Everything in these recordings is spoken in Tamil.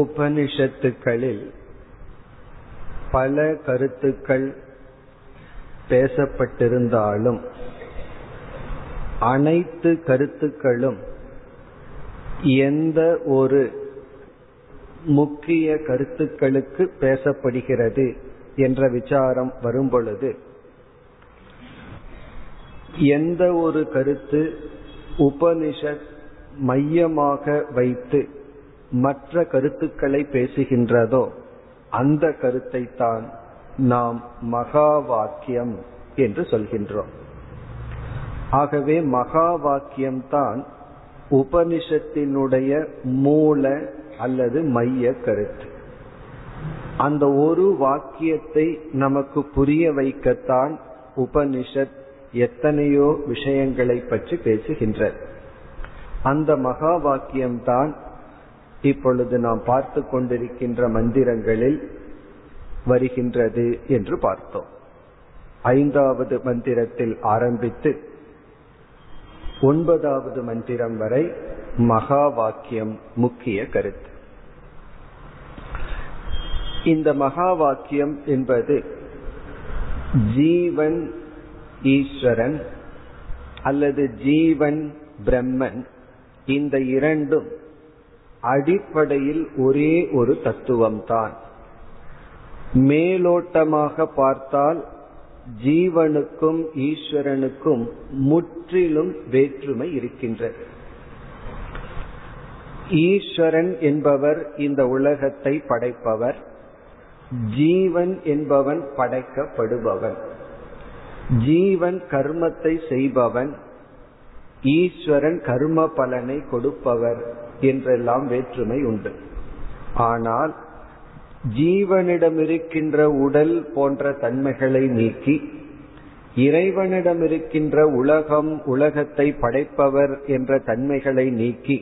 உபனிஷத்துக்களில் பல கருத்துக்கள் பேசப்பட்டிருந்தாலும் அனைத்து கருத்துக்களும் எந்த ஒரு முக்கிய கருத்துக்களுக்கு பேசப்படுகிறது என்ற விசாரம் வரும்பொழுது எந்த ஒரு கருத்து உபனிஷத் மையமாக வைத்து மற்ற கருத்துக்களை பேசுகின்றதோ அந்த கருத்தை தான் நாம் மகா வாக்கியம் என்று சொல்கின்றோம். ஆகவே மகா வாக்கியம்தான் உபனிஷத்தினுடைய மூல அல்லது மைய கருத்து. அந்த ஒரு வாக்கியத்தை நமக்கு புரிய வைக்கத்தான் உபனிஷத் எத்தனையோ விஷயங்களை பற்றி பேசுகின்றது. அந்த மகா வாக்கியம்தான் இப்பொழுது நாம் பார்த்து கொண்டிருக்கின்ற மந்திரங்களில் வருகின்றது என்று பார்த்தோம். 5வது மந்திரத்தில் ஆரம்பித்து 9வது மந்திரம் வரை மகா வாக்கியம் முக்கிய கருத்து. இந்த மகா வாக்கியம் என்பது ஜீவன் ஈஸ்வரன் அல்லது ஜீவன் பிரம்மன், இந்த இரண்டும் அடிப்படையில் ஒரே ஒரு தத்துவம்தான். மேலோட்டமாக பார்த்தால் ஜீவனுக்கும் ஈஸ்வரனுக்கும் முற்றிலும் வேற்றுமை இருக்கின்றது. ஈஸ்வரன் என்பவர் இந்த உலகத்தை படைப்பவர், ஜீவன் என்பவன் படைக்கப்படுபவன். ஜீவன் கர்மத்தை செய்பவன், ஈஸ்வரன் கர்ம பலனை கொடுப்பவர் என்றெல்லாம் வேற்றுமை உண்டு. ஆனால் ஜீவனிடமிருக்கின்ற உடல் போன்ற தன்மைகளை நீக்கி இறைவனிடமிருக்கின்ற உலகம், உலகத்தை படைப்பவர் என்ற தன்மைகளை நீக்கி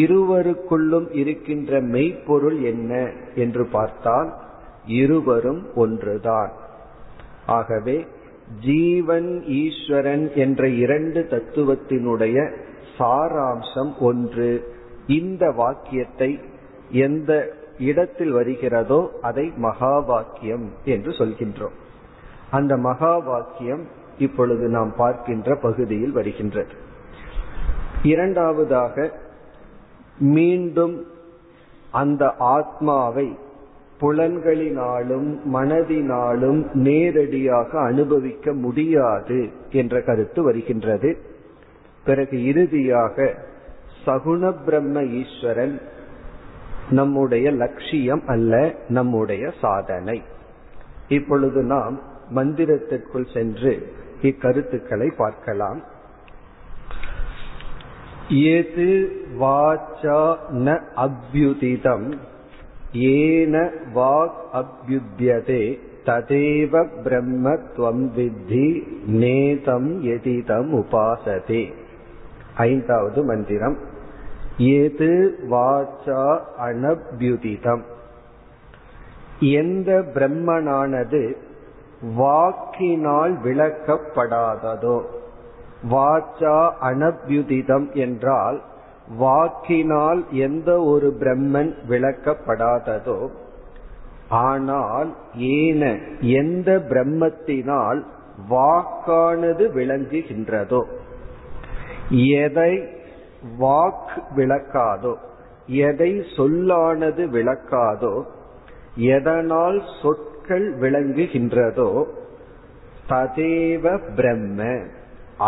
இருவருக்குள்ளும் இருக்கின்ற மெய்ப்பொருள் என்ன என்று பார்த்தால் இருவரும் ஒன்றுதான். ஆகவே ஜீவன் ஈஸ்வரன் என்ற இரண்டு தத்துவத்தினுடைய சாராம்சம் ஒன்று. இந்த வாக்கியத்தை எந்த இடத்தில் வருகிறதோ அதை மகா வாக்கியம் என்று சொல்கின்றோம். அந்த மகா வாக்கியம் இப்பொழுது நாம் பார்க்கின்ற பகுதியில் வருகின்றது. இரண்டாவதாக மீண்டும் அந்த ஆத்மாவை புலன்களினாலும் மனதினாலும் நேரடியாக அனுபவிக்க முடியாது என்ற கருத்து வருகின்றது. பிறகு இறுதியாக சகுண பிரம்ம ஈஸ்வரன் நம்முடைய லட்சியம் அல்ல, நம்முடைய சாதனை. இப்பொழுது நாம் மந்திரத்திற்குள் சென்று இக்கருத்துக்களை பார்க்கலாம். ஏது வாச்சா ந அப்யுதிதம் ஏன வாக் அப்யுத்யதே ததேவ பிரம்மத்வம் வித்தி நேதம் யதிதம் உபாசதே. 5வது மந்திரம். ஏது வாச்சா அனப்யுதிதம், எந்த பிரம்மனானது வாக்கினால் விளக்கப்படாததோ. வாச்சா அனப்யுதிதம் என்றால் வாக்கினால் எந்த ஒரு பிரம்மன் விளக்கப்படாததோ. ஆனால் ஏன, எந்த பிரம்மத்தினால் வாக்கானது விளங்குகின்றதோ, எதை வாக்கு விளக்காதோ, எதை சொல்லானது விளக்காதோ, எதனால் சொற்கள் விளங்குகின்றதோ, ததேவ பிரம்ம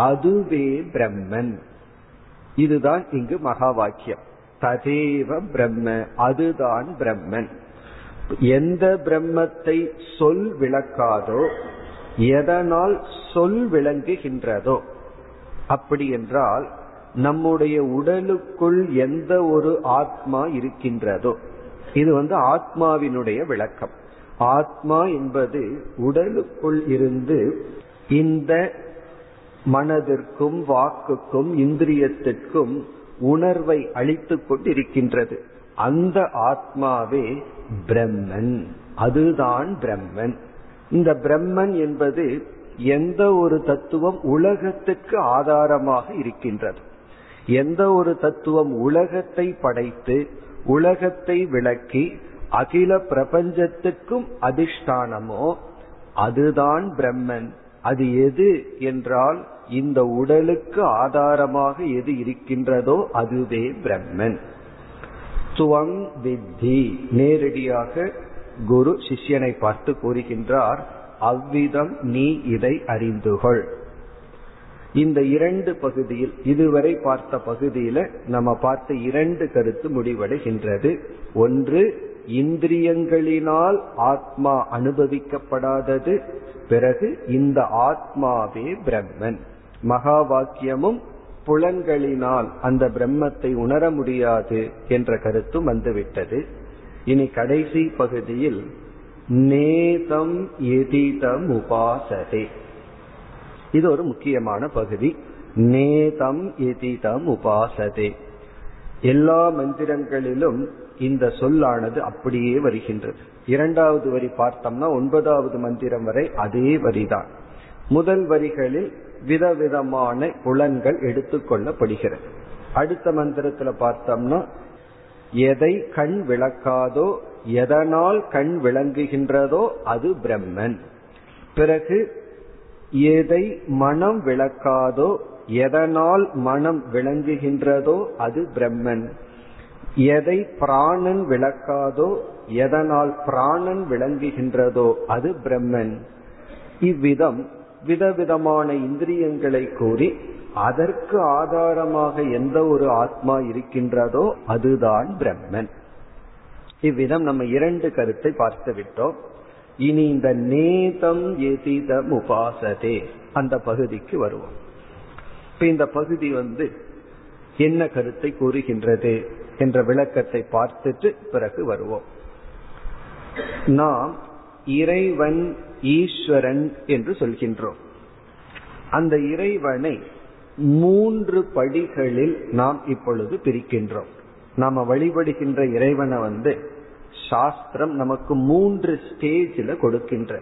அதுவே பிரம்மன். இதுதான் இங்கு மகா வாக்கியம். ததேவ பிரம்ம அதுதான் பிரம்மன். எந்த பிரம்மத்தை சொல் விளக்காதோ, எதனால் சொல் விளங்குகின்றதோ. அப்படி என்றால் நம்முடைய உடலுக்குள் எந்த ஒரு ஆத்மா இருக்கின்றதோ, இது ஆத்மாவினுடைய விளக்கம். ஆத்மா என்பது உடலுக்குள் இருந்து இந்த மனதிற்கும் வாக்குக்கும் இந்திரியத்திற்கும் உணர்வை அளித்துக் கொண்டிருக்கின்றது. அந்த ஆத்மாவே பிரம்மன், அதுதான் பிரம்மன். இந்த பிரம்மன் என்பது எந்த ஒரு தத்துவம் உலகத்திற்கு ஆதாரமாக இருக்கின்றது. எந்த ஒரு தத்துவம் உலகத்தை படைத்து உலகத்தை விளக்கி அகில பிரபஞ்சத்துக்கும் அதிஷ்டானமோ அதுதான் பிரம்மன். அது எது என்றால் இந்த உடலுக்கு ஆதாரமாக எது இருக்கின்றதோ அதுவே பிரம்மன். துவங் வித்தி, நேரடியாக குரு சிஷ்யனை பார்த்து கூறுகின்றார், அவ்விதம் நீ இதை அறிந்துகொள். இந்த இரண்டு பகுதியில் இதுவரை பார்த்த பகுதியில நம்ம பார்த்த இரண்டு கருத்து முடிவடைகின்றது. ஒன்று, இந்திரியங்களினால் ஆத்மா அனுபவிக்கப்படாதது, பிறகு இந்த ஆத்மாவே பிரம்மன். மகா வாக்கியமும் புலன்களினால் அந்த பிரம்மத்தை உணர முடியாது என்ற கருத்தும் வந்துவிட்டது. இனி கடைசி பகுதியில் நேதம் எதிதம் உபாசதே, இது ஒரு முக்கியமான பகுதி. நேதம் எதிதம் உபாசதே, எல்லா மந்திரங்களிலும் இந்த சொல்லானது அப்படியே வருகின்றது. இரண்டாவது வரி பார்த்தோம்னா 9வது மந்திரம் வரை அதே வரிதான். முதல் வரிகளில் விதவிதமான புலன்கள் எடுத்துக்கொள்ளப்படுகிறது. அடுத்த மந்திரத்துல பார்த்தோம்னா எதை கண் விளக்காதோ, எதனால் கண் விளங்குகின்றதோ அது பிரம்மன். பிறகு எதை மனம் விளக்காதோ, எதனால் மனம் விளங்குகின்றதோ அது பிரம்மன். எதை பிராணன் விளக்காதோ, எதனால் பிராணன் விளங்குகின்றதோ அது பிரம்மன். இவ்விதம் விதவிதமான இந்திரியங்களை கூறி அதற்கு ஆதாரமாக எந்த ஒரு ஆத்மா இருக்கின்றதோ அதுதான் பிரம்மன். இவ்விதம் நம்ம இரண்டு கருத்தை பார்த்து விட்டோம். இனி இந்த நேதம் எதிதம் உபாசதே அந்த பகுதிக்கு வருவோம். இப்ப இந்த பகுதி என்ன கருத்தை கூறுகின்றது என்ற விளக்கத்தை பார்த்துட்டு பிறகு வருவோம். நாம் இறைவன், ஈஸ்வரன் என்று சொல்கின்றோம். அந்த இறைவனை 3 படிகளில் நாம் இப்பொழுது பிரிக்கின்றோம். நாம வழிபடுகின்ற இறைவனை சாஸ்திரம் நமக்கு 3 ஸ்டேஜில் கொடுக்கின்ற.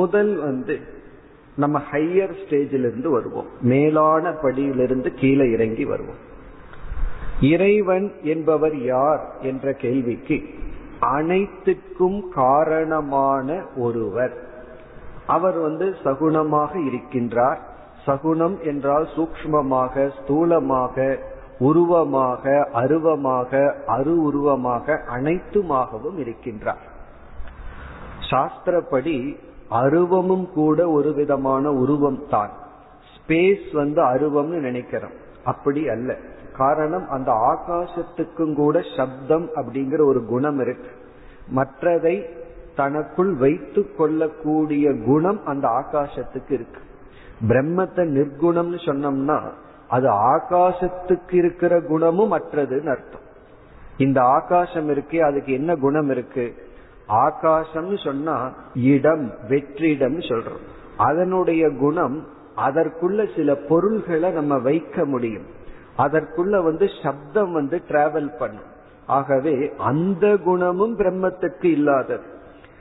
முதல் நம்ம ஹையர் ஸ்டேஜிலிருந்து வருவோம், மேலான படியிலிருந்து கீழே இறங்கி வருவோம். இறைவன் என்பவர் யார் என்ற கேள்விக்கு அனைத்துக்கும் காரணமான ஒருவர். அவர் சகுணமாக இருக்கின்றார். சகுணம் என்றால் சூக்ஷ்மமாக, ஸ்தூலமாக, உருவமாக, அருவமாக, அருவுருவமாக, அனைத்துமாகவும் இருக்கின்றார். சாஸ்திரப்படி அருவமும் கூட ஒரு விதமான உருவம் தான். ஸ்பேஸ் அருவம்னு நினைக்கிறோம், அப்படி அல்ல. காரணம், அந்த ஆகாசத்துக்கும் கூட சப்தம் அப்படிங்கிற ஒரு குணம் இருக்கு. மற்றதை தனக்குள் வைத்து கொள்ளக்கூடிய குணம் அந்த ஆகாசத்துக்கு இருக்கு. பிரம்மத்தை நிர்குணம்னு சொன்னோம்னா அது ஆகாசத்துக்கு இருக்கிற குணமும் மற்றதுன்னு அர்த்தம். இந்த ஆகாசம் இருக்கே, அதுக்கு என்ன குணம் இருக்கு? ஆகாசம்னு சொன்னா இடம், வெற்றிடம் சொல்றோம். அதனுடைய குணம் அதற்குள்ள சில பொருள்களை நம்ம வைக்க முடியும். அதற்குள்ள சப்தம் டிராவல் பண்ணும். ஆகவே அந்த குணமும் பிரம்மத்துக்கு இல்லாதது.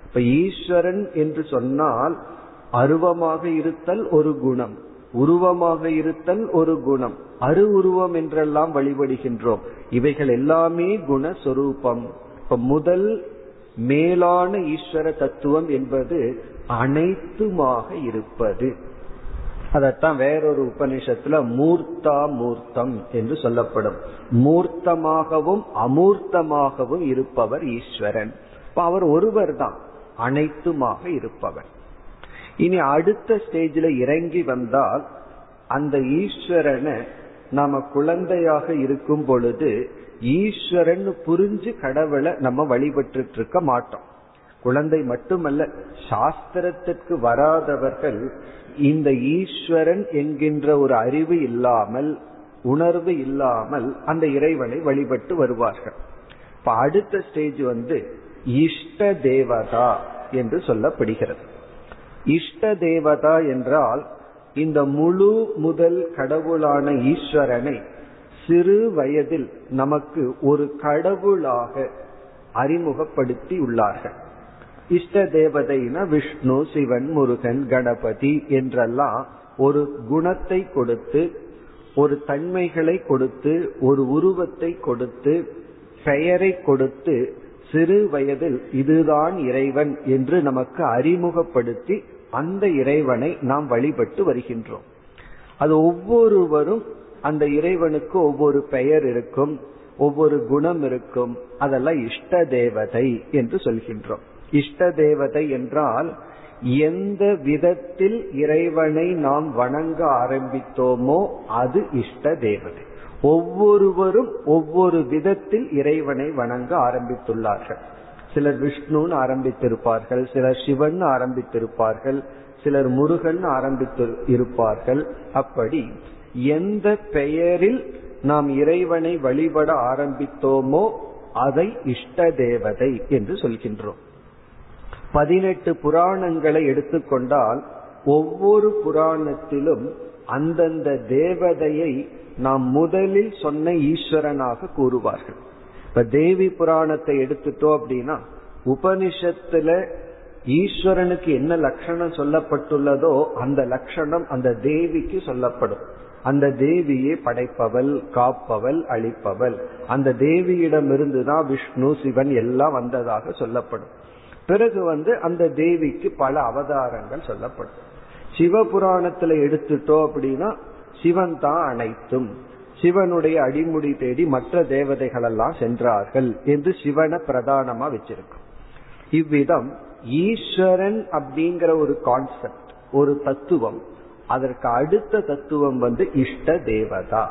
இப்ப ஈஸ்வரன் என்று சொன்னால் அருவமாக இருத்தல் ஒரு குணம், உருவமாக இருத்தல் ஒரு குணம், அரு உருவம் என்றெல்லாம் வழிபடுகின்றோம். இவைகள் எல்லாமே குணஸ்வரூபம். இப்ப முதல் மேலான ஈஸ்வர தத்துவம் என்பது அனைத்துமாக இருப்பது. அதத்தான் வேறொரு உபநிஷத்துல மூர்த்தா மூர்த்தம் என்று சொல்லப்படும். மூர்த்தமாகவும் அமூர்த்தமாகவும் இருப்பவர் ஈஸ்வரன். அவர் ஒருவர் தான் அனைத்துமாக இருப்பவர். இனி அடுத்த ஸ்டேஜில் இறங்கி வந்தால் அந்த ஈஸ்வரனை நாம குழந்தையாக இருக்கும் பொழுது ஈஸ்வரன் புரிஞ்சு கடவுளை நம்ம வழிபட்டு இருக்க மாட்டோம். குழந்தை மட்டுமல்ல, சாஸ்திரத்திற்கு வராதவர்கள் இந்த ஈஸ்வரன் என்கின்ற ஒரு அறிவு இல்லாமல், உணர்வு இல்லாமல் அந்த இறைவனை வழிபட்டு வருவார்கள். இப்ப அடுத்த ஸ்டேஜ் இஷ்ட தேவதா என்று சொல்லப்படுகிறது. இஷ்ட தேவதா என்றால் இந்த முழு முதல் கடவுளான ஈஸ்வரனை சிறு வயதில் நமக்கு ஒரு கடவுளாக அறிமுகப்படுத்தி உள்ளார்கள். இஷ்ட தேவதைனா விஷ்ணு, சிவன், முருகன், கணபதி என்றெல்லாம் ஒரு குணத்தை கொடுத்து ஒரு தன்மைகளை கொடுத்து, ஒரு உருவத்தை கொடுத்து, பெயரை கொடுத்து சிறு வயதில் இதுதான் இறைவன் என்று நமக்கு அறிமுகப்படுத்தி அந்த இறைவனை நாம் வழிபட்டு வருகின்றோம். அது ஒவ்வொருவரும் அந்த இறைவனுக்கு ஒவ்வொரு பெயர் இருக்கும், ஒவ்வொரு குணம் இருக்கும். அதெல்லாம் இஷ்ட தேவதை என்று சொல்கின்றோம். இஷ்ட தேவதை என்றால் எந்த விதத்தில் இறைவனை நாம் வணங்க ஆரம்பித்தோமோ அது இஷ்ட தேவதை. ஒவ்வொருவரும் ஒவ்வொரு விதத்தில் இறைவனை வணங்க ஆரம்பித்துள்ளார்கள். சிலர் விஷ்ணுன்னு ஆரம்பித்திருப்பார்கள், சிலர் சிவன் ஆரம்பித்திருப்பார்கள், சிலர் முருகன் ஆரம்பித்து இருப்பார்கள். அப்படி எந்த பெயரில் நாம் இறைவனை வழிபட ஆரம்பித்தோமோ அதை இஷ்ட தேவதை என்று சொல்கின்றோம். 18 புராணங்களை எடுத்துக்கொண்டால் ஒவ்வொரு புராணத்திலும் அந்தந்த தேவதையை நாம் முதலில் சொன்ன ஈஸ்வரனாக கூறுவார்கள். இப்ப தேவி புராணத்தை எடுத்துட்டோம் அப்படின்னா உபனிஷத்துல ஈஸ்வரனுக்கு என்ன லட்சணம் சொல்லப்பட்டுள்ளதோ அந்த லட்சணம் அந்த தேவிக்கு சொல்லப்படும். அந்த தேவியே படைப்பவள், காப்பவள், அழிப்பவள். அந்த தேவியிடமிருந்துதான் விஷ்ணு, சிவன் எல்லாம் வந்ததாக சொல்லப்படும். பிறகு அந்த தேவிக்கு பல அவதாரங்கள் சொல்லப்படும். சிவபுராணத்துல எடுத்துட்டோம் அப்படின்னா சிவன் தான் அனைத்தும், சிவனுடைய அடிமுடி தேடி மற்ற தேவதைகள் எல்லாம் சென்றார்கள் என்று சிவனை பிரதானமா வச்சிருக்கும். இவ்விதம் ஈஸ்வரன் அப்படிங்கிற ஒரு கான்செப்ட், ஒரு தத்துவம், அதற்கு அடுத்த தத்துவம் இஷ்ட தேவதா.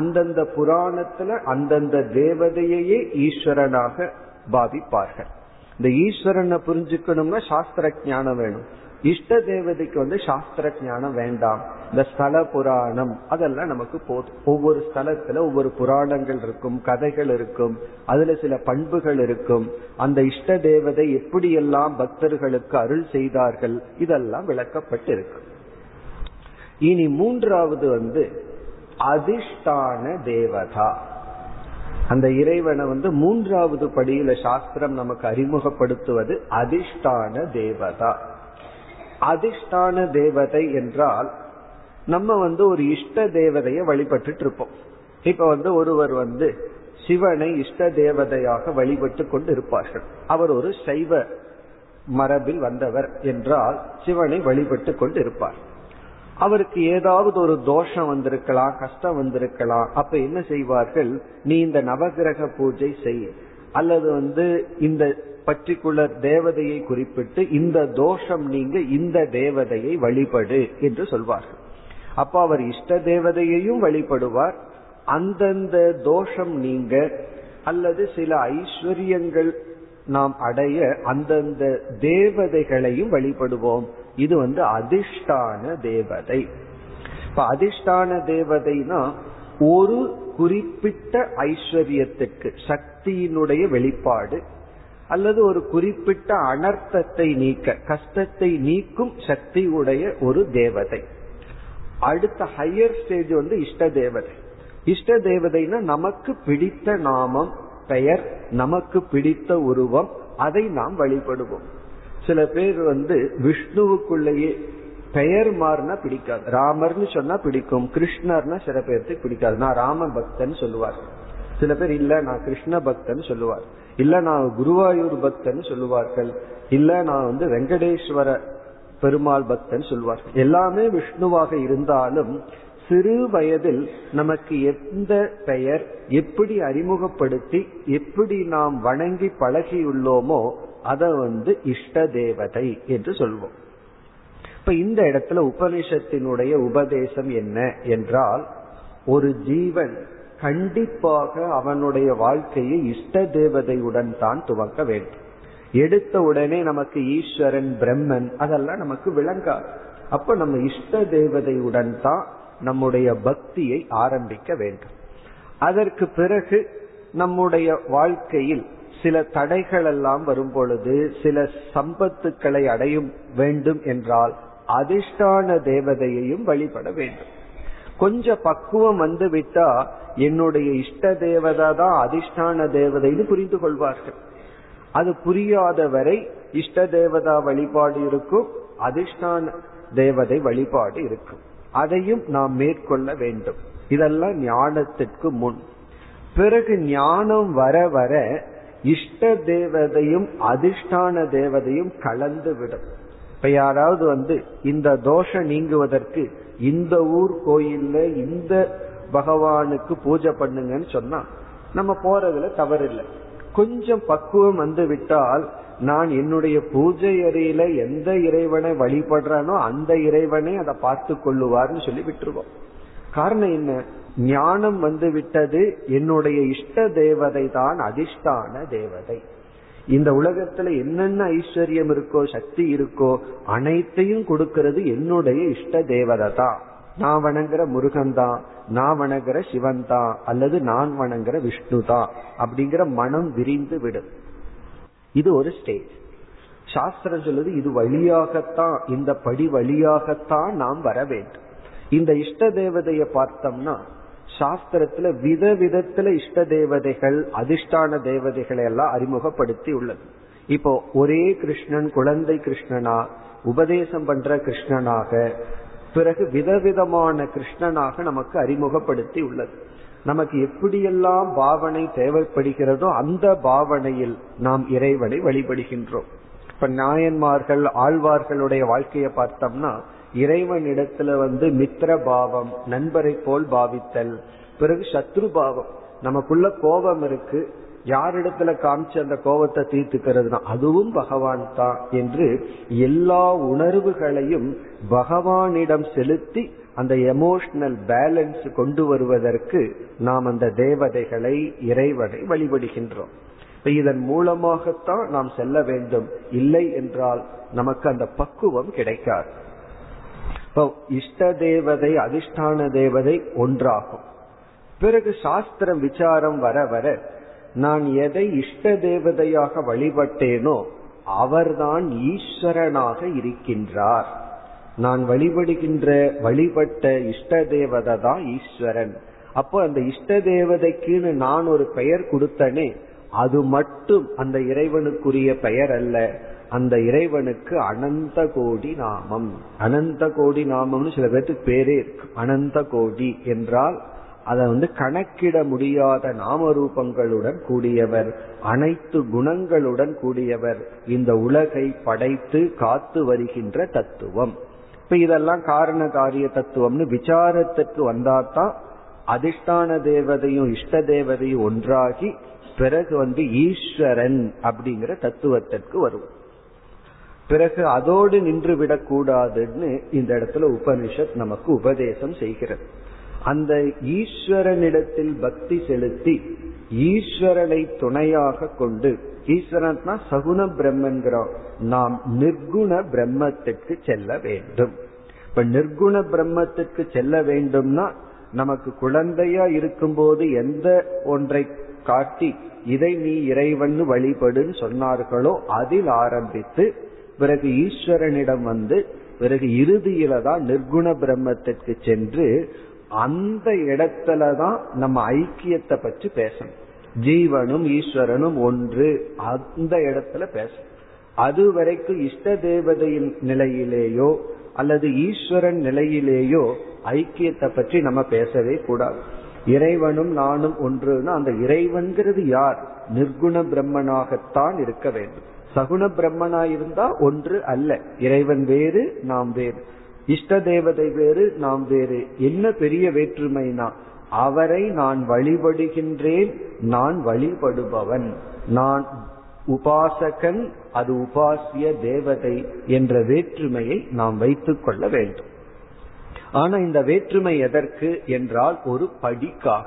அந்தந்த புராணத்துல அந்தந்த தேவதையே ஈஸ்வரனாக பாவிப்பார்கள். இந்த ஈஸ்வரனை புரிஞ்சுக்கணும்னா சாஸ்திர ஞானம் வேணும். இஷ்ட தேவதைக்கு சாஸ்திர ஞானம் வேண்டாம். இந்த ஸ்தல புராணம் அதெல்லாம் நமக்கு போதும். ஒவ்வொரு ஸ்தலத்துல ஒவ்வொரு புராணங்கள் இருக்கும், கதைகள் இருக்கும், அதுல சில பண்புகள் இருக்கும். அந்த இஷ்ட தேவதை எப்படியெல்லாம் பக்தர்களுக்கு அருள் செய்தார்கள் இதெல்லாம் விளக்கப்பட்டு இருக்கு. இனி மூன்றாவது அதிஷ்டான தேவதா. அந்த இறைவனை மூன்றாவது படியில சாஸ்திரம் நமக்கு அறிமுகப்படுத்துவது அதிஷ்டான தேவதா. அதிஷ்டான தேவதை என்றால் நம்ம ஒரு இஷ்ட தேவதையை வழிபட்டு இருப்போம். இப்ப ஒருவர் சிவனை இஷ்ட தேவதையாக வழிபட்டு கொண்டு இருப்பார்கள். அவர் ஒரு சைவ மரபில் வந்தவர் என்றால் சிவனை வழிபட்டு கொண்டு இருப்பார். அவருக்கு ஏதாவது ஒரு தோஷம் வந்திருக்கலாம், கஷ்டம் வந்திருக்கலாம். அப்ப என்ன செய்வார்கள்? நீ இந்த நவகிரக பூஜை செய், அல்லது இந்த பர்டிகுலர் தேவதையை குறிப்பிட்டு இந்த தோஷம் நீங்க இந்த தேவதையை வழிபடு என்று சொல்வார்கள். அப்ப அவர் இஷ்ட தேவதையையும் வழிபடுவார். அந்தந்த தோஷம் நீங்க அல்லது சில ஐஸ்வர்யங்கள் நாம் அடைய அந்தந்த தேவதைகளையும் வழிபடுவோம். இது அதிஷ்டான தேவதை. இப்ப அதிஷ்டான தேவதைனா ஒரு குறிப்பிட்ட ஐஸ்வர்யத்துக்கு சக்தியினுடைய வெளிப்பாடு, அல்லது ஒரு குறிப்பிட்ட அனர்த்தத்தை நீக்க, கஷ்டத்தை நீக்கும் சக்தி உடைய ஒரு தேவதை. அடுத்த ஹையர் ஸ்டேஜ் இஷ்ட தேவதை. இஷ்ட தேவதைனா நமக்கு பிடித்த நாமம், பெயர், நமக்கு பிடித்த உருவம், அதை நாம் வழிபடுவோம். சில பேர் விஷ்ணுவுக்குள்ளேயே பெயர் மாறினா பிடிக்காது. ராமர்னு சொன்னா பிடிக்கும், கிருஷ்ணர்னா சில பேருக்கு பிடிக்காது. நான் ராம பக்தன் சொல்லுவார் சில பேர், இல்ல நான் கிருஷ்ண பக்தன் சொல்லுவார், இல்ல நான் குருவாயூர் பக்தன் சொல்லுவார்கள், இல்ல நான் வெங்கடேஸ்வர பெருமாள் பக்தன் சொல்வார்கள். எல்லாமே விஷ்ணுவாக இருந்தாலும் சிறு வயதில் நமக்கு எந்த பெயர் எப்படி அறிமுகப்படுத்தி எப்படி நாம் வணங்கி பழகியுள்ளோமோ அத இஷ்ட தேவதை என்று சொல்வோம். இப்ப இந்த இடத்துல உபனிஷத்தினுடைய உபதேசம் என்ன என்றால், ஒரு ஜீவன் கண்டிப்பாக அவனுடைய வாழ்க்கையை இஷ்ட தேவதையுடன் தான் துவக்க வேண்டும். எடுத்த உடனே நமக்கு ஈஸ்வரன், பிரம்மன் அதெல்லாம் நமக்கு விளங்காது. அப்ப நம்ம இஷ்ட தேவதையுடன் தான் நம்முடைய பக்தியை ஆரம்பிக்க வேண்டும். அதற்கு பிறகு நம்முடைய வாழ்க்கையில் சில தடைகள் எல்லாம் வரும் பொழுது சில சம்பத்துக்களை அடையும் வேண்டும் என்றால் அதிஷ்டான தேவதையையும் வழிபட வேண்டும். கொஞ்ச பக்குவம் வந்துவிட்டா என்னுடைய இஷ்ட தேவதா தான் அதிஷ்டான தேவதைன்னு புரிந்து கொள்வார்கள். அது புரியாத வரை இஷ்ட தேவதா வழிபாடு இருக்கும், அதிஷ்டான தேவதை வழிபாடு இருக்கும். அதையும் நாம் மேற்கொள்ள வேண்டும். இதெல்லாம் ஞானத்திற்கு முன். பிறகு ஞானம் வர வர இஷ்ட தேவதையும் அதிஷ்டான தேவதையும் கலந்து விடும். இப்ப யாராவது இந்த தோஷம் நீங்குவதற்கு இந்த ஊர் கோயில்ல இந்த பகவானுக்கு பூஜை பண்ணுங்கன்னு சொன்னா நம்ம போறதுல தவறில்லை. கொஞ்சம் பக்குவம் வந்து விட்டால் நான் என்னுடைய பூஜை அறையில எந்த இறைவனை வழிபடுறானோ அந்த இறைவனை அதை பார்த்து கொள்ளுவார்னு சொல்லி விட்டுருவோம். காரணம் என்ன? ஞானம் வந்து விட்டது, என்னுடைய இஷ்ட தேவதை தான் அதிஷ்டான தேவதை. இந்த உலகத்துல என்னென்ன ஐஸ்வர்யம் இருக்கோ சக்தி இருக்கோ அனைத்தையும் கொடுக்கிறது என்னுடைய இஷ்ட தேவதை தான். நான் வணங்குற முருகன் தான், நான் வணங்குற சிவன் தான், அல்லது நான் வணங்குற விஷ்ணு தான் அப்படிங்கிற மனம் விரிந்து விடும். இது ஒரு ஸ்டேஜ். சாஸ்திரம் சொல்லுது இது வழியாகத்தான், இந்த படி வழியாகத்தான் நாம் வர வேண்டும். இந்த இஷ்ட தேவதைய பார்த்தோம்னா சாஸ்திரத்துல விதவிதத்துல இஷ்ட தேவதைகள் அதிஷ்டான தேவதைகளை எல்லாம் அறிமுகப்படுத்தி உள்ளது. இப்போ ஒரே கிருஷ்ணன், குழந்தை கிருஷ்ணனா, உபதேசம் பண்ற கிருஷ்ணனாக, பிறகு விதவிதமான கிருஷ்ணனாக நமக்கு அறிமுகப்படுத்தி உள்ளது. நமக்கு எப்படியெல்லாம் பாவனை தேவைப்படுகிறதோ அந்த பாவனையில் நாம் இறைவனை வழிபடுகின்றோம். இப்ப நாயன்மார்கள் ஆழ்வார்களுடைய வாழ்க்கையை பார்த்தோம்னா இறைவனிடத்துல மித்ர பாவம், நண்பரை போல் பாவித்தல், பிறகு சத்ரு பாவம், நமக்குள்ள கோபம் இருக்கு, யாரிடத்துல காமிச்சு அந்த கோபத்தை தீர்த்துக்கிறதுனா அதுவும் பகவான் தான் என்று எல்லா உணர்வுகளையும் பகவானிடம் செலுத்தி அந்த எமோஷனல் பேலன்ஸ் கொண்டு வருவதற்கு நாம் அந்த தேவதைகளை இறைவனை வழிபடுகின்றோம். இதன் மூலமாகத்தான் நாம் செல்ல வேண்டும், இல்லை என்றால் நமக்கு அந்த பக்குவம் கிடைக்காது. இஷ்ட தேவதை அதிஷ்டான தேவதை ஒன்றாகும். பிறகு சாஸ்திரம் விசாரம் வர வர நான் எதை இஷ்ட தேவதையாக வழிபட்டேனோ அவர்தான் ஈஸ்வரனாக இருக்கின்றார். நான் வழிபட்ட இஷ்ட தேவதை தான் ஈஸ்வரன். அப்போ அந்த இஷ்ட தேவதைக்குன்னு நான் ஒரு பெயர் கொடுத்தனே அது மட்டும் அந்த இறைவனுக்குரிய பெயர் அல்ல. அந்த இறைவனுக்கு அனந்த கோடி நாமம். அனந்த கோடி நாமம்னு சில பேருக்கு பேரே இருக்கு. அனந்த கோடி என்றால் அதை கணக்கிட முடியாத நாம ரூபங்களுடன் கூடியவர், அனைத்து குணங்களுடன் கூடியவர், இந்த உலகை படைத்து காத்து வருகின்ற தத்துவம். இப்ப இதெல்லாம் காரண காரிய தத்துவம்னு விசாரத்திற்கு வந்தாதான் அதிஷ்டான தேவதையும் இஷ்ட தேவதையும் ஒன்றாகி பிறகு ஈஸ்வரன் அப்படிங்கிற தத்துவத்திற்கு வரும். பிறகு அதோடு நின்று விடக்கூடாதுன்னு இந்த இடத்துல உபனிஷத் நமக்கு உபதேசம் செய்கிறது. அந்த ஈஸ்வரனிடத்தில் பக்தி செலுத்தி ஈஸ்வரனை துணையாக கொண்டு, ஈஸ்வரன்னா சகுண பிரம்மன்கிறோம், நாம் நிர்குண பிரம்மத்திற்கு செல்ல வேண்டும். இப்ப நிர்குண பிரம்மத்திற்கு செல்ல வேண்டும்னா நமக்கு குழந்தையா இருக்கும்போது எந்த ஒன்றை காட்டி இதை நீ இறைவன் வழிபடுன்னு சொன்னார்களோ அதில் ஆரம்பித்து பிறகு ஈஸ்வரனிடம் பிறகு இறுதியில தான் நிர்குண பிரம்மத்திற்கு சென்று அந்த இடத்துலதான் நம்ம ஐக்கியத்தை பற்றி பேசணும். ஜீவனும் ஈஸ்வரனும் ஒன்று, அந்த இடத்துல பேசணும். அது வரைக்கும் இஷ்ட தேவதையின் நிலையிலேயோ அல்லது ஈஸ்வரன் நிலையிலேயோ ஐக்கியத்தை பற்றி நம்ம பேசவே கூடாது. இறைவனும் நானும் ஒன்றுனா அந்த இறைவன்கிறது யார்? நிர்குண பிரம்மனாகத்தான் இருக்க வேண்டும். சகுண பிரம்மனாயிருந்தா ஒன்று அல்ல, இறைவன் வேறு நாம் வேறு, இஷ்ட தேவதை வேறு நாம் வேறு. என்ன பெரிய வேற்றுமைனா அவரை நான் வழிபடுகின்றேன், நான் வழிபடுபவன், நான் உபாசகன், அது உபாசிய தேவதை என்ற வேற்றுமையை நாம் வைத்துக் கொள்ள வேண்டும். ஆனா இந்த வேற்றுமை எதற்கு என்றால் ஒரு படிக்காக.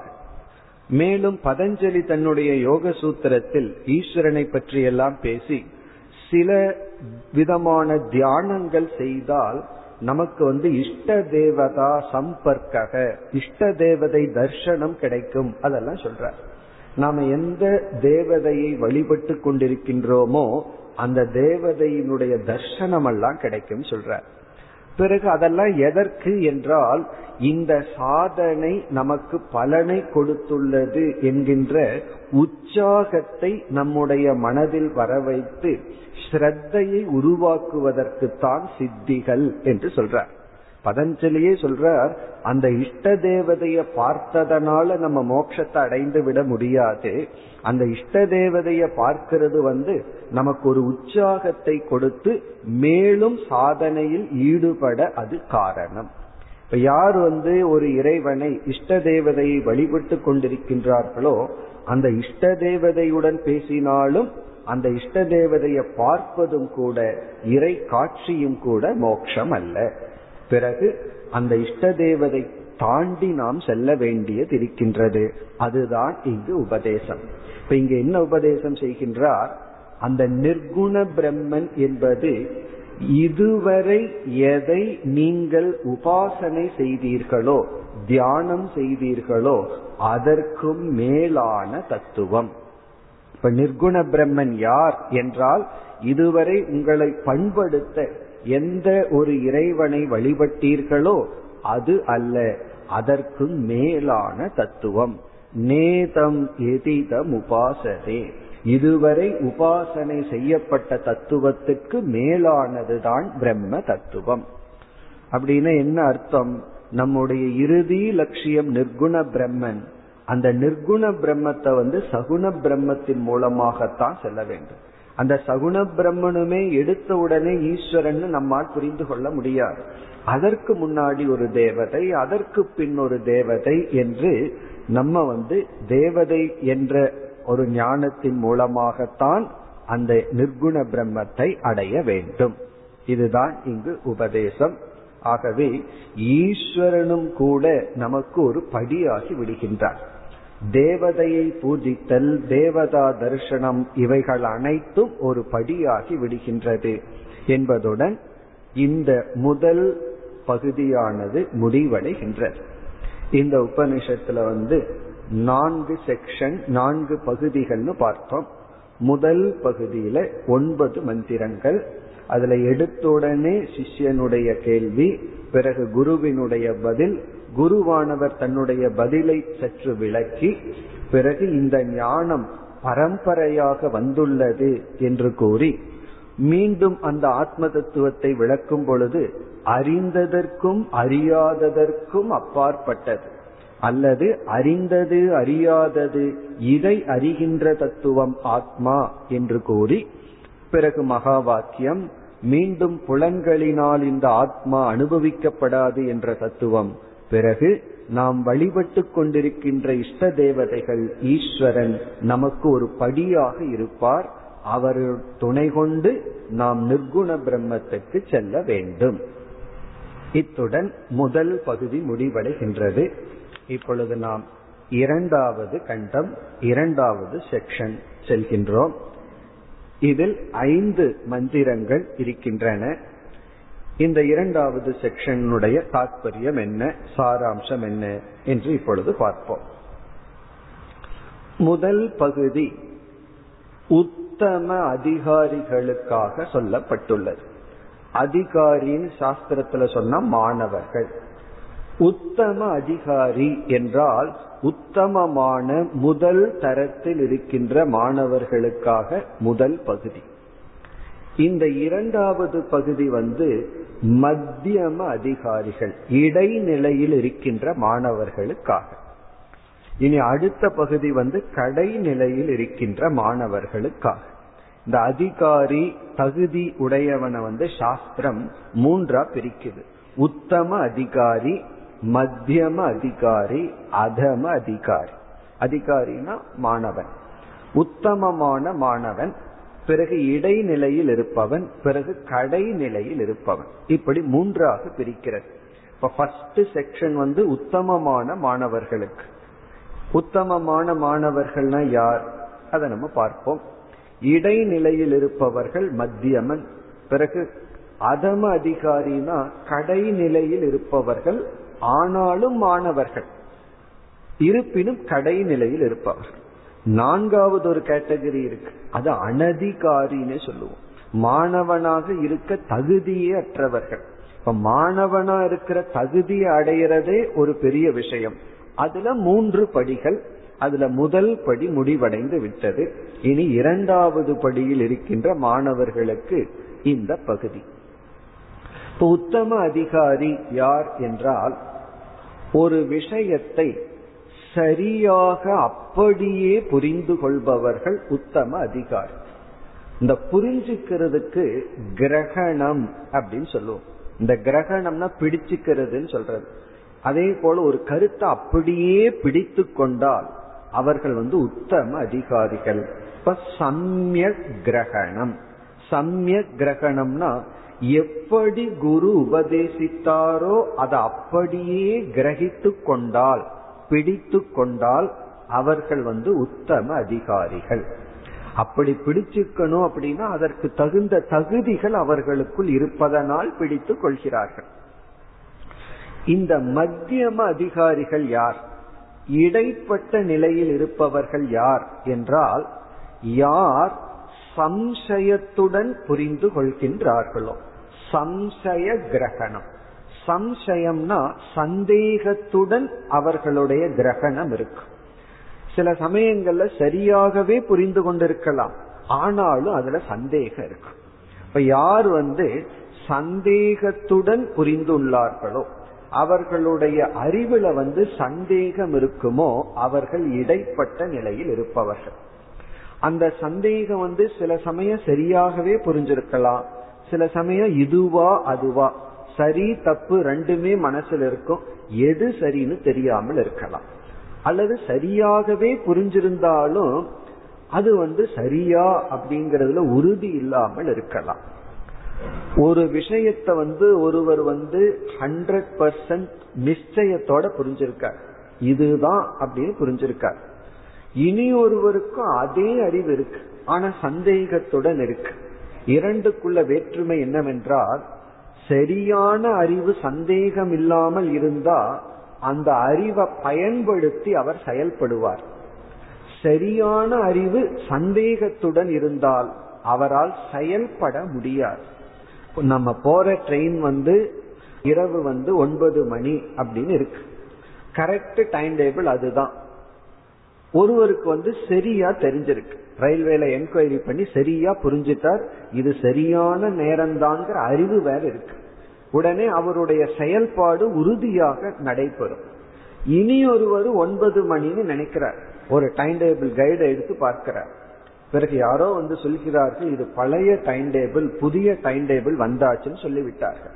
மேலும் பதஞ்சலி தன்னுடைய யோக சூத்திரத்தில் ஈஸ்வரனை பற்றி எல்லாம் பேசி சில விதமான தியானங்கள் செய்தால் நமக்கு இஷ்ட தேவதா சம்பர்க்க, இஷ்ட தேவதை தர்சனம் கிடைக்கும். அதெல்லாம் சொல்ற நாம எந்த தேவதையை வழிபட்டு கொண்டிருக்கின்றோமோ அந்த தேவதையினுடைய தர்சனம் எல்லாம் கிடைக்கும் சொல்ற. பிறகு அதெல்லாம் எதற்கு என்றால் இந்த சாதனை நமக்கு பலனை கொடுத்துள்ளது என்கின்ற உற்சாகத்தை நம்முடைய மனதில் வர வைத்து ஸ்ரத்தையை உருவாக்குவதற்குத்தான் சித்திகள் என்று சொல்றார். பதஞ்சலியே சொல்றார், அந்த இஷ்ட தேவதைய பார்த்ததனால நம்ம மோட்சத்தை அடைந்து விட முடியாது. அந்த இஷ்ட தேவதைய பார்க்கிறது நமக்கு ஒரு உற்சாகத்தை கொடுத்து மேலும் சாதனையில் ஈடுபட அது காரணம். இப்ப யார் ஒரு இறைவனை இஷ்ட தேவதையை வழிபட்டு கொண்டிருக்கின்றார்களோ அந்த இஷ்ட தேவதையுடன் பேசினாலும் அந்த இஷ்ட தேவதையை பார்ப்பதும் கூட இறை காட்சியும் கூட மோட்சம் அல்ல. பிறகு அந்த இஷ்ட தேவதை தாண்டி நாம் செல்ல வேண்டியது இருக்கின்றது. அதுதான் இங்கு உபதேசம். இப்ப இங்க என்ன உபதேசம் செய்கின்றார்? அந்த நிர்குண பிரம்மன் என்பது இதுவரை எதை நீங்கள் உபாசனை செய்தீர்களோ தியானம் செய்தீர்களோ அதற்கும் மேலான தத்துவம். இப்ப நிர்குண பிரம்மன் யார் என்றால் இதுவரை உங்களை பண்படுத்த எந்த ஒரு இறைவனை வழிபட்டீர்களோ அது அல்ல, அதற்கு மேலான தத்துவம். நேதம் எதிதம் உபாசதே, இதுவரை உபாசனை செய்யப்பட்ட தத்துவத்துக்கு மேலானதுதான் பிரம்ம தத்துவம். அப்படின்னு என்ன அர்த்தம்? நம்முடைய இறுதி லட்சியம் நிர்குண பிரம்மன். அந்த நிர்குண பிரம்மத்தை சகுண பிரம்மத்தின் மூலமாகத்தான் செல்ல வேண்டும். அந்த சகுண பிரம்மனுமே எடுத்த உடனே ஈஸ்வரன் நம்மால் புரிந்து கொள்ள முடியாது. அதற்கு முன்னாடி ஒரு தேவதை, அதற்கு பின் ஒரு தேவதை என்று நம்ம தேவதை என்ற ஒரு ஞானத்தின் மூலமாகத்தான் அந்த நிர்குண பிரம்மத்தை அடைய வேண்டும். இதுதான் இங்கு உபதேசம். ஆகவே ஈஸ்வரனும் கூட நமக்கு ஒரு படியாகி விடுகின்றார். தேவதையை பூஜித்தல், தேவதா தரிசனம், இவைகள் அனைத்தும் ஒரு படியாகி விடுகின்றது என்பதுடன் இந்த முதல் பகுதியானது முடிவடைகின்றது. இந்த உபநிஷத்துல 4 செக்ஷன், 4 பகுதிகள்னு பார்த்தோம். முதல் பகுதியில 9 மந்திரங்கள். அதுல எடுத்துடனே சிஷ்யனுடைய கேள்வி, பிறகு குருவினுடைய பதில், குருவானவர் தன்னுடைய பதிலை சற்று விளக்கி, பிறகு இந்த ஞானம் பரம்பரையாக வந்துள்ளது என்று கூறி மீண்டும் அந்த ஆத்ம தத்துவத்தை விளக்கும் பொழுது அறிந்ததற்கும் அறியாததற்கும் அப்பாற்பட்டது, அல்லது அறிந்தது அறியாதது இதை அறிகின்ற தத்துவம் ஆத்மா என்று கூறி, பிறகு மகா வாக்கியம், மீண்டும் புலன்களினால் இந்த ஆத்மா அனுபவிக்கப்படாது என்ற தத்துவம், பிறகு நாம் வழிபட்டு கொண்டிருக்கின்ற இஷ்ட தேவதைகள் ஈஸ்வரன் நமக்கு ஒரு படியாக இருப்பார், அவர் துணை கொண்டு நாம் நிர்குண பிரம்மத்துக்கு செல்ல வேண்டும். இத்துடன் முதல் பகுதி முடிவடைகின்றது. இப்பொழுது நாம் இரண்டாவது கண்டம், இரண்டாவது செக்ஷன் செல்கின்றோம். இதில் 5 மந்திரங்கள் இருக்கின்றன. இந்த இரண்டாவது செக்ஷனுடைய தாற்பயம் என்ன, சாராம்சம் என்ன என்று இப்பொழுது பார்ப்போம். முதல் பகுதி உத்தம அதிகாரிகளுக்காக சொல்லப்பட்டுள்ளது. அதிகாரியின் சாஸ்திரத்துல சொன்ன மாணவர்கள். உத்தம அதிகாரி என்றால் உத்தமமான முதல் தரத்தில் இருக்கின்ற மாணவர்களுக்காக முதல் பகுதி. இந்த இரண்டாவது பகுதி மத்தியம அதிகாரிகள், இடைநிலையில் இருக்கின்ற மாணவர்களுக்காக. இனி அடுத்த பகுதி கடைநிலையில் இருக்கின்ற மாணவர்களுக்காக. இந்த அதிகாரி தகுதி உடையவன சாஸ்திரம் 3 பிரிக்குது. உத்தம அதிகாரி, மத்தியம அதிகாரி, அதம அதிகாரி. அதிகாரினா மாணவன், உத்தமமான மாணவன், பிறகு இடைநிலையில் இருப்பவன், பிறகு கடைநிலையில் இருப்பவன். இப்படி 3 பிரிக்கிறது. இப்ப ஃபர்ஸ்ட் செக்ஷன் உத்தமமான மாணவர்களுக்கு. உத்தமமான மாணவர்கள்னா யார், அதை நம்ம பார்ப்போம். இடைநிலையில் இருப்பவர்கள் மத்தியமன், பிறகு அதம அதிகாரினா கடைநிலையில் இருப்பவர்கள், ஆனாலும் மாணவர்கள் இருப்பினும் கடைநிலையில் இருப்பவர்கள். 4வது ஒரு கேட்டகரி இருக்கு, அது அனதிகாரின்னு சொல்லுவோம். மாணவனாக இருக்க தகுதியே அற்றவர்கள். இப்ப மாணவனா இருக்கிற தகுதியை அடையிறதே ஒரு பெரிய விஷயம். அதுல 3 படிகள். அதுல முதல் படி முடிவடைந்து விட்டது. இனி 2வது படியில் இருக்கின்ற மாணவர்களுக்கு இந்த பகுதி. இப்போ உத்தம அதிகாரி யார் என்றால், ஒரு விஷயத்தை சரியாக அப்படியே புரிந்து கொள்பவர்கள் உத்தம அதிகாரி. இந்த புரிஞ்சுக்கிறதுக்கு கிரகணம் அப்படின்னு சொல்லுவோம். இந்த கிரகணம்னா பிடிச்சுக்கிறதுன்னு சொல்றது. அதே போல ஒரு கருத்தை அப்படியே பிடித்து கொண்டால் அவர்கள் உத்தம அதிகாரிகள். இப்ப சம்யக் கிரகணம். சம்யக் கிரகணம்னா எப்படி குரு உபதேசித்தாரோ அதை அப்படியே கிரகித்து கொண்டால், பிடித்து கொண்டால் அவர்கள் உத்தம அதிகாரிகள். அப்படி பிடிச்சுக்கணும் அப்படின்னா அதற்கு தகுந்த தகுதிகள் அவர்களுக்குள் இருப்பதனால் பிடித்து கொள்கிறார்கள். இந்த மத்தியம அதிகாரிகள் யார், இடைப்பட்ட நிலையில் இருப்பவர்கள் யார் என்றால், யார் சம்சயத்துடன் புரிந்து கொள்கின்றார்களோ. சம்சய கிரகணம். சம்சயம்னா சந்தேகத்துடன் அவர்களுடைய கிரகணம் இருக்கும். சில சமயங்கள்ல சரியாகவே புரிந்து கொண்டிருக்கலாம், ஆனாலும் அதுல சந்தேகம் இருக்கும். இப்ப யார் சந்தேகத்துடன் புரிந்துள்ளார்களோ, அவர்களுடைய அறிவுல சந்தேகம் இருக்குமோ, அவர்கள் இடைப்பட்ட நிலையில் இருப்பவர்கள். அந்த சந்தேகம் சில சமயம் சரியாகவே புரிஞ்சிருக்கலாம், சில சமயம் இதுவா அதுவா, சரி தப்பு ரெண்டுமே மனசுல இருக்கும், எது சரின்னு தெரியாமல் இருக்கலாம். அல்லது சரியாகவே புரிஞ்சிருந்தாலும் அது சரியா அப்படிங்கறதுல உறுதி இல்லாமல் இருக்கலாம். ஒரு விஷயத்தை ஒருவர் 100% நிச்சயத்தோட புரிஞ்சிருக்கார், இதுதான் அப்படின்னு புரிஞ்சிருக்கார். இனி ஒருவருக்கும் அதே அறிவு இருக்கு, ஆனா சந்தேகத்துடன் இருக்கு. இரண்டுக்குள்ள வேற்றுமை என்னவென்றால், சரியான அறிவு சந்தேகம் இல்லாமல் இருந்தா அந்த அறிவை பயன்படுத்தி அவர் செயல்படுவார். சரியான அறிவு சந்தேகத்துடன் இருந்தால் அவரால் செயல்பட முடியாது. நம்ம போற ட்ரெயின் இரவு 9 மணி அப்படின்னு இருக்கு, கரெக்ட் டைம் டேபிள் அதுதான். ஒருவருக்கு சரியா தெரிஞ்சிருக்கு, ரயில்வேல என்கொயரி பண்ணி சரியா புரிஞ்சுட்டார், இது சரியான நேரம்தான்ங்கிற அறிவு வேற இருக்கு. உடனே அவருடைய செயல்பாடு உறுதியாக நடைபெறும். இனி ஒருவர் 9 மணின்னு நினைக்கிறார், ஒரு டைம் டேபிள் கைடை எடுத்து பார்க்கிறார், பிறகு யாரோ சொல்கிறார்கள் இது பழைய டைம் டேபிள், புதிய டைம் டேபிள் வந்தாச்சுன்னு சொல்லிவிட்டார்கள்.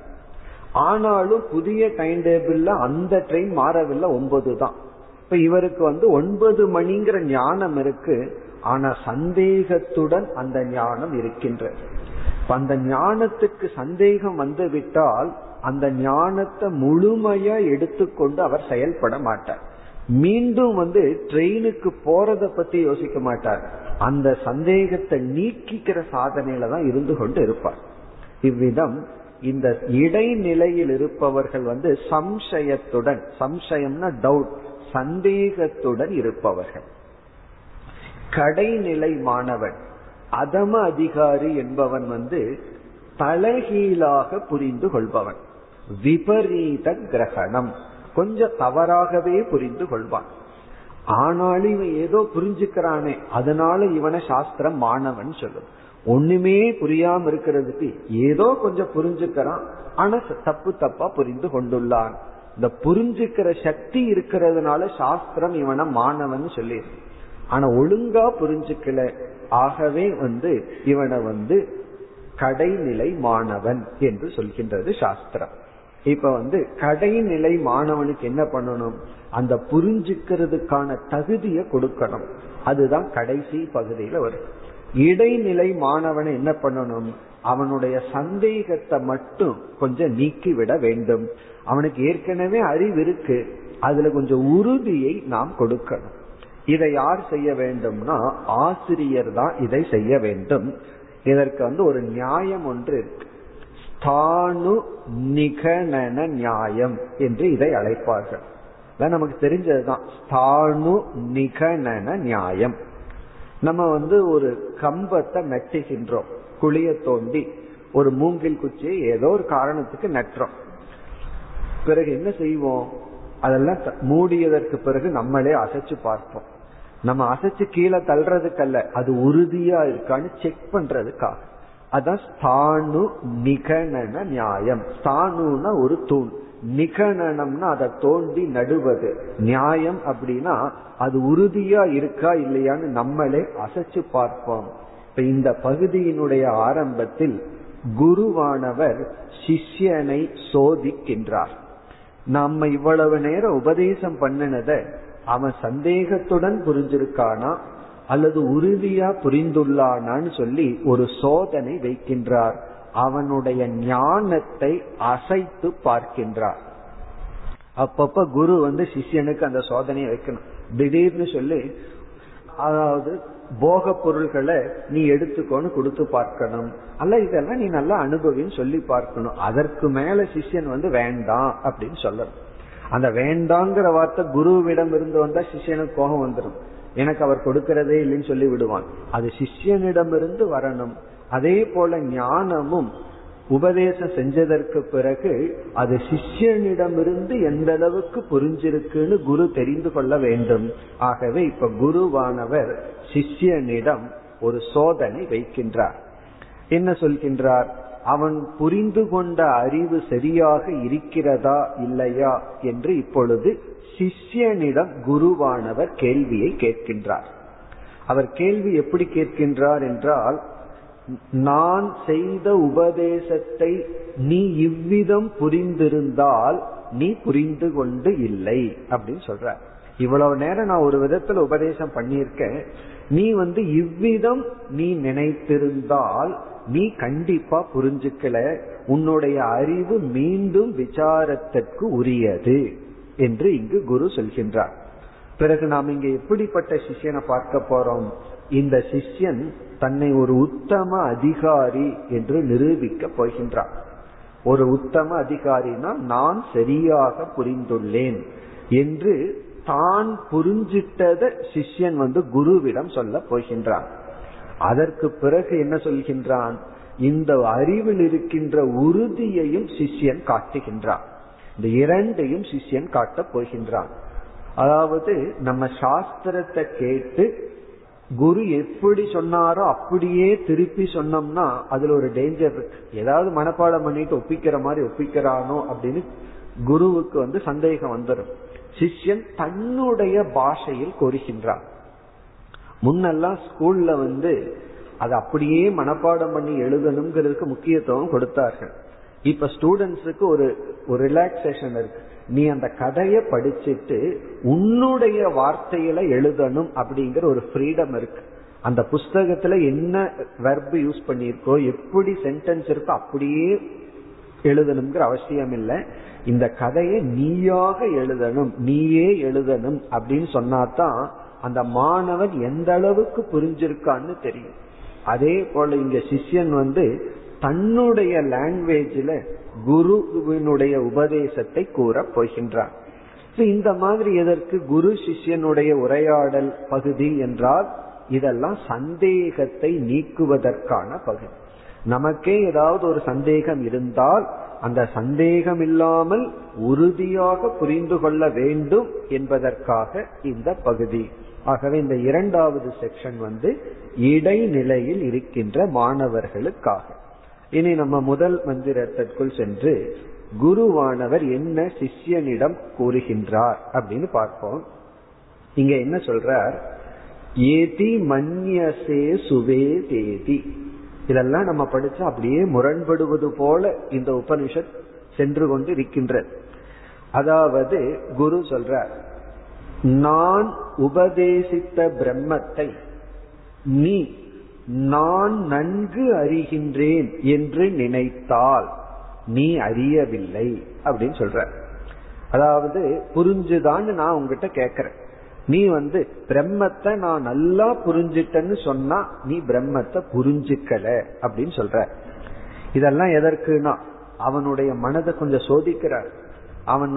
ஆனாலும் புதிய டைம் டேபிள்ல அந்த ட்ரெயின் மாறவில்லை, 9 தான். இப்ப இவருக்கு 9 மணிங்கிற ஞானம் இருக்கு, ஆனா சந்தேகத்துடன் அந்த ஞானம் இருக்கின்றது. அந்த ஞானத்துக்கு சந்தேகம் வந்துவிட்டால் அந்த ஞானத்தை முழுமையா எடுத்துக்கொண்டு அவர் செயல்பட மாட்டார். மீண்டும் ட்ரெயினுக்கு போறத பத்தி யோசிக்க மாட்டார், அந்த சந்தேகத்தை நீக்கிக்கிற சாதனையில தான் இருந்து கொண்டு இருப்பார். இவ்விதம் இந்த இடைநிலையில் இருப்பவர்கள் சம்சயத்துடன், சம்சயம்னா டவுட், சந்தேகத்துடன் இருப்பவர்கள். கடைநிலை மாணவன் அதம அதிகாரி என்பவன் தலைகீழாக புரிந்து கொள்பவன், விபரீத கிரகணம், கொஞ்சம் தவறாகவே புரிந்து கொள்வான். ஆனாலும் இவன் ஏதோ புரிஞ்சுக்கிறானே, அதனால இவனை சாஸ்திரம் மாணவன் சொல்லும். ஒண்ணுமே புரியாம இருக்கிறதுக்கு ஏதோ கொஞ்சம் புரிஞ்சுக்கிறான், ஆனா தப்பு தப்பா புரிந்து கொண்டுள்ளான். இந்த புரிஞ்சுக்கிற சக்தி இருக்கிறதுனால சாஸ்திரம் இவனை மாணவன் சொல்லிடு, ஆனா ஒழுங்கா புரிஞ்சுக்கல, ஆகவே இவனை கடைநிலை மாணவன் என்று சொல்கின்றது சாஸ்திரம். இப்ப கடைநிலை மாணவனுக்கு என்ன பண்ணணும், அந்த புரிஞ்சுக்கிறதுக்கான தகுதியை கொடுக்கணும். அதுதான் கடைசி பகுதியில வரும். இடைநிலை மாணவனை என்ன பண்ணணும், அவனுடைய சந்தேகத்தை மட்டும் கொஞ்சம் நீக்கிவிட வேண்டும். அவனுக்கு ஏற்கனவே அறிவு இருக்கு, அதுல கொஞ்சம் உறுதியை நாம் கொடுக்கணும். இதை யார் செய்ய வேண்டும்னா ஆசிரியர் தான் இதை செய்ய வேண்டும். இதற்கு ஒரு நியாயம் ஒன்று இருக்கு, ஸ்தானு நிகணன நியாயம் என்று இதை அழைப்பார்கள். நமக்கு தெரிஞ்சதுதான் ஸ்தானு நிகணன நியாயம். நம்ம ஒரு கம்பத்தை நட்டுகின்றோம், குழிய தோண்டி ஒரு மூங்கில் குச்சியை ஏதோ ஒரு காரணத்துக்கு நட்டுறோம். பிறகு என்ன செய்வோம், அதெல்லாம் மூடியதற்கு பிறகு நம்மளே அசைச்சு பார்ப்போம். நம்ம அசைச்சு கீழே தள்ளுறதுக்கல்ல, அது உறுதியா இருக்கான்னு செக் பண்றதுக்காக. அதான் ஸ்தானு நிகணன நியாயம். ஸ்தானுனா ஒரு தூண், நிகணனம்னா அதை தோண்டி நடுவது. நியாயம் அப்படின்னா அது உறுதியா இருக்கா இல்லையான்னு நம்மளே அசைச்சு பார்ப்போம். இப்ப இந்த பகுதியினுடைய ஆரம்பத்தில் குருவானவர் சிஷ்யனை சோதிக்கின்றார். நம்ம இவ்வளவு நேரம் உபதேசம் பண்ணினத அவன் சந்தேகத்துடன் புரிஞ்சிருக்கானா அல்லது உறுதியா புரிந்துள்ளானான்னு சொல்லி ஒரு சோதனை வைக்கின்றார். அவனுடைய ஞானத்தை அசைத்து பார்க்கின்றார். அப்பப்ப குரு சிஷ்யனுக்கு அந்த சோதனையை வைக்கணும். திடீர்னு சொல்லி அதாவது போக பொருள்களை நீ எடுத்துக்கோன்னு கொடுத்து பார்க்கணும், அல்ல இதெல்லாம் நீ நல்லா அனுபவின்னு சொல்லி பார்க்கணும். அதற்கு மேல சிஷ்யன் வேண்டாம் அப்படின்னு சொல்லணும். அந்த வேண்டாங்கிற வார்த்தை குருவிடம் இருந்து வந்தா சிஷ்யனுக்கு கோபம் வந்துடும். எனக்கு அவர் கொடுக்கறதே இல்லைன்னு சொல்லி விடுவான். அது சிஷ்யனிடமிருந்து வரணும். அதே போல ஞானமும் உபதேசம் செஞ்சதற்கு பிறகு அது சிஷ்யனிடமிருந்து எந்த அளவுக்கு புரிஞ்சிருக்குன்னு குரு தெரிந்து கொள்ள வேண்டும். ஆகவே இப்ப குருவானவர் சிஷ்யனிடம் ஒரு சோதனை வைக்கின்றார். என்ன சொல்கின்றார்? அவன் புரிந்து கொண்ட அறிவு சரியாக இருக்கிறதா இல்லையா என்று இப்பொழுது சிஷ்யனிடம் குருவானவர் கேள்வியை கேட்கின்றார். அவர் கேள்வி எப்படி கேட்கின்றார் என்றால், நான் செய்த உபதேசத்தை நீ இவ்விதம் புரிந்திருந்தால் நீ புரிந்து கொண்டு இல்லை அப்படின்னு சொல்ற. இவ்வளவு நேரம் நான் ஒரு விதத்துல உபதேசம் பண்ணியிருக்கேன், நீ இவ்விதம் நீ நினைத்திருந்தால் நீ கண்டிப்பா புரிஞ்சுக்கல, உன்னுடைய அறிவு மீண்டும் விசாரத்திற்கு உரியது என்று இங்கு குரு சொல்கின்றார். பிறகு நாம் இங்கு எப்படிப்பட்ட சிஷ்யனை பார்க்க போறோம்? இந்த சிஷ்யன் தன்னை ஒரு உத்தம அதிகாரி என்று நிரூபிக்க போகின்றார். ஒரு உத்தம அதிகாரினா நான் சரியாக புரிந்துள்ளேன் என்று தான் புரிஞ்சிட்டத சிஷ்யன் குருவிடம் சொல்ல போகின்றான். அதற்கு பிறகு என்ன சொல்கின்றான்? இந்த அறிவில் இருக்கின்ற உறுதியையும் சிஷ்யன் காட்டுகின்றான். இந்த இரண்டையும் சிஷ்யன் காட்டப் போகின்றான். அதாவது நம்ம சாஸ்திரத்தை கேட்டு குரு எப்படி சொன்னாரோ அப்படியே திருப்பி சொன்னோம்னா அதுல ஒரு டேஞ்சர் இருக்கு. ஏதாவது மனப்பாடம் பண்ணிட்டு ஒப்பிக்கிற மாதிரி ஒப்பிக்கிறானோ அப்படின்னு குருவுக்கு சந்தேகம் வந்துடும். சிஷ்யன் தன்னுடைய பாஷையில் கூறுகின்றான். முன்னெல்லாம் ஸ்கூல்ல அது அப்படியே மனப்பாடம் பண்ணி எழுதணுங்கிறதுக்கு முக்கியத்துவம் கொடுத்தார்கள். இப்ப ஸ்டூடெண்ட்ஸுக்கு ஒரு ரிலாக்சேஷன் இருக்கு. நீ அந்த கதையை படிச்சுட்டு உன்னுடைய வார்த்தையில எழுதணும் அப்படிங்கிற ஒரு ஃப்ரீடம் இருக்கு. அந்த புஸ்தகத்துல என்ன வெர்பு யூஸ் பண்ணிருக்கோ, எப்படி சென்டென்ஸ் இருக்கோ அப்படியே எழுதணுங்கிற அவசியம் இல்லை. இந்த கதையை நீயாக எழுதணும், நீயே எழுதணும் அப்படின்னு சொன்னாதான் அந்த மாணவன் எந்த அளவுக்கு புரிஞ்சிருக்கான்னு தெரியும். அதே போல இங்க சிஷ்யன் தன்னுடைய லாங்குவேஜில் குருவினுடைய உபதேசத்தை கூற போகின்றான். இந்த மாதிரி எதற்கு குரு சிஷ்யனுடைய உரையாடல் பகுதி என்றால் இதெல்லாம் சந்தேகத்தை நீக்குவதற்கான பகுதி. நமக்கே ஏதாவது ஒரு சந்தேகம் இருந்தால் அந்த சந்தேகம் இல்லாமல் உறுதியாக புரிந்து கொள்ள வேண்டும் என்பதற்காக இந்த பகுதி. ஆகவே இந்த இரண்டாவது செக்ஷன் இடைநிலையில் இருக்கின்ற மாணவர்களுக்காக. இனி நம்ம முதல் மந்திரத்திற்குள் சென்று குருவானவர் என்ன சிஷ்யனிடம் கூறுகின்றார் அப்படின்னு பார்ப்போம். இங்க என்ன சொல்றார்? ஏதி மன்யசே சுவேதேதி. இதெல்லாம் நம்ம படிச்சா அப்படியே முரண்படுவது போல இந்த உபனிஷத் சென்று கொண்டு இருக்கின்றது. அதாவது குரு சொல்றார், நான் உபதேசித்த பிரம்மத்தை நீ நான் நன்கு அறிகின்றேன் என்று நினைத்தால் நீ அறியவில்லை அப்படின்னு சொல்ற. அதாவது புரிஞ்சுதான்னு நான் உங்ககிட்ட கேக்குறேன், நீ பிரம்மத்தை நான் நல்லா புரிஞ்சிட்டேன்னு சொன்னா நீ பிரம்மத்தை புரிஞ்சுக்கல அப்படின்னு சொல்ற. இதெல்லாம் எதற்குனா அவனுடைய மனதை கொஞ்சம் சோதிக்கிறார். அவன்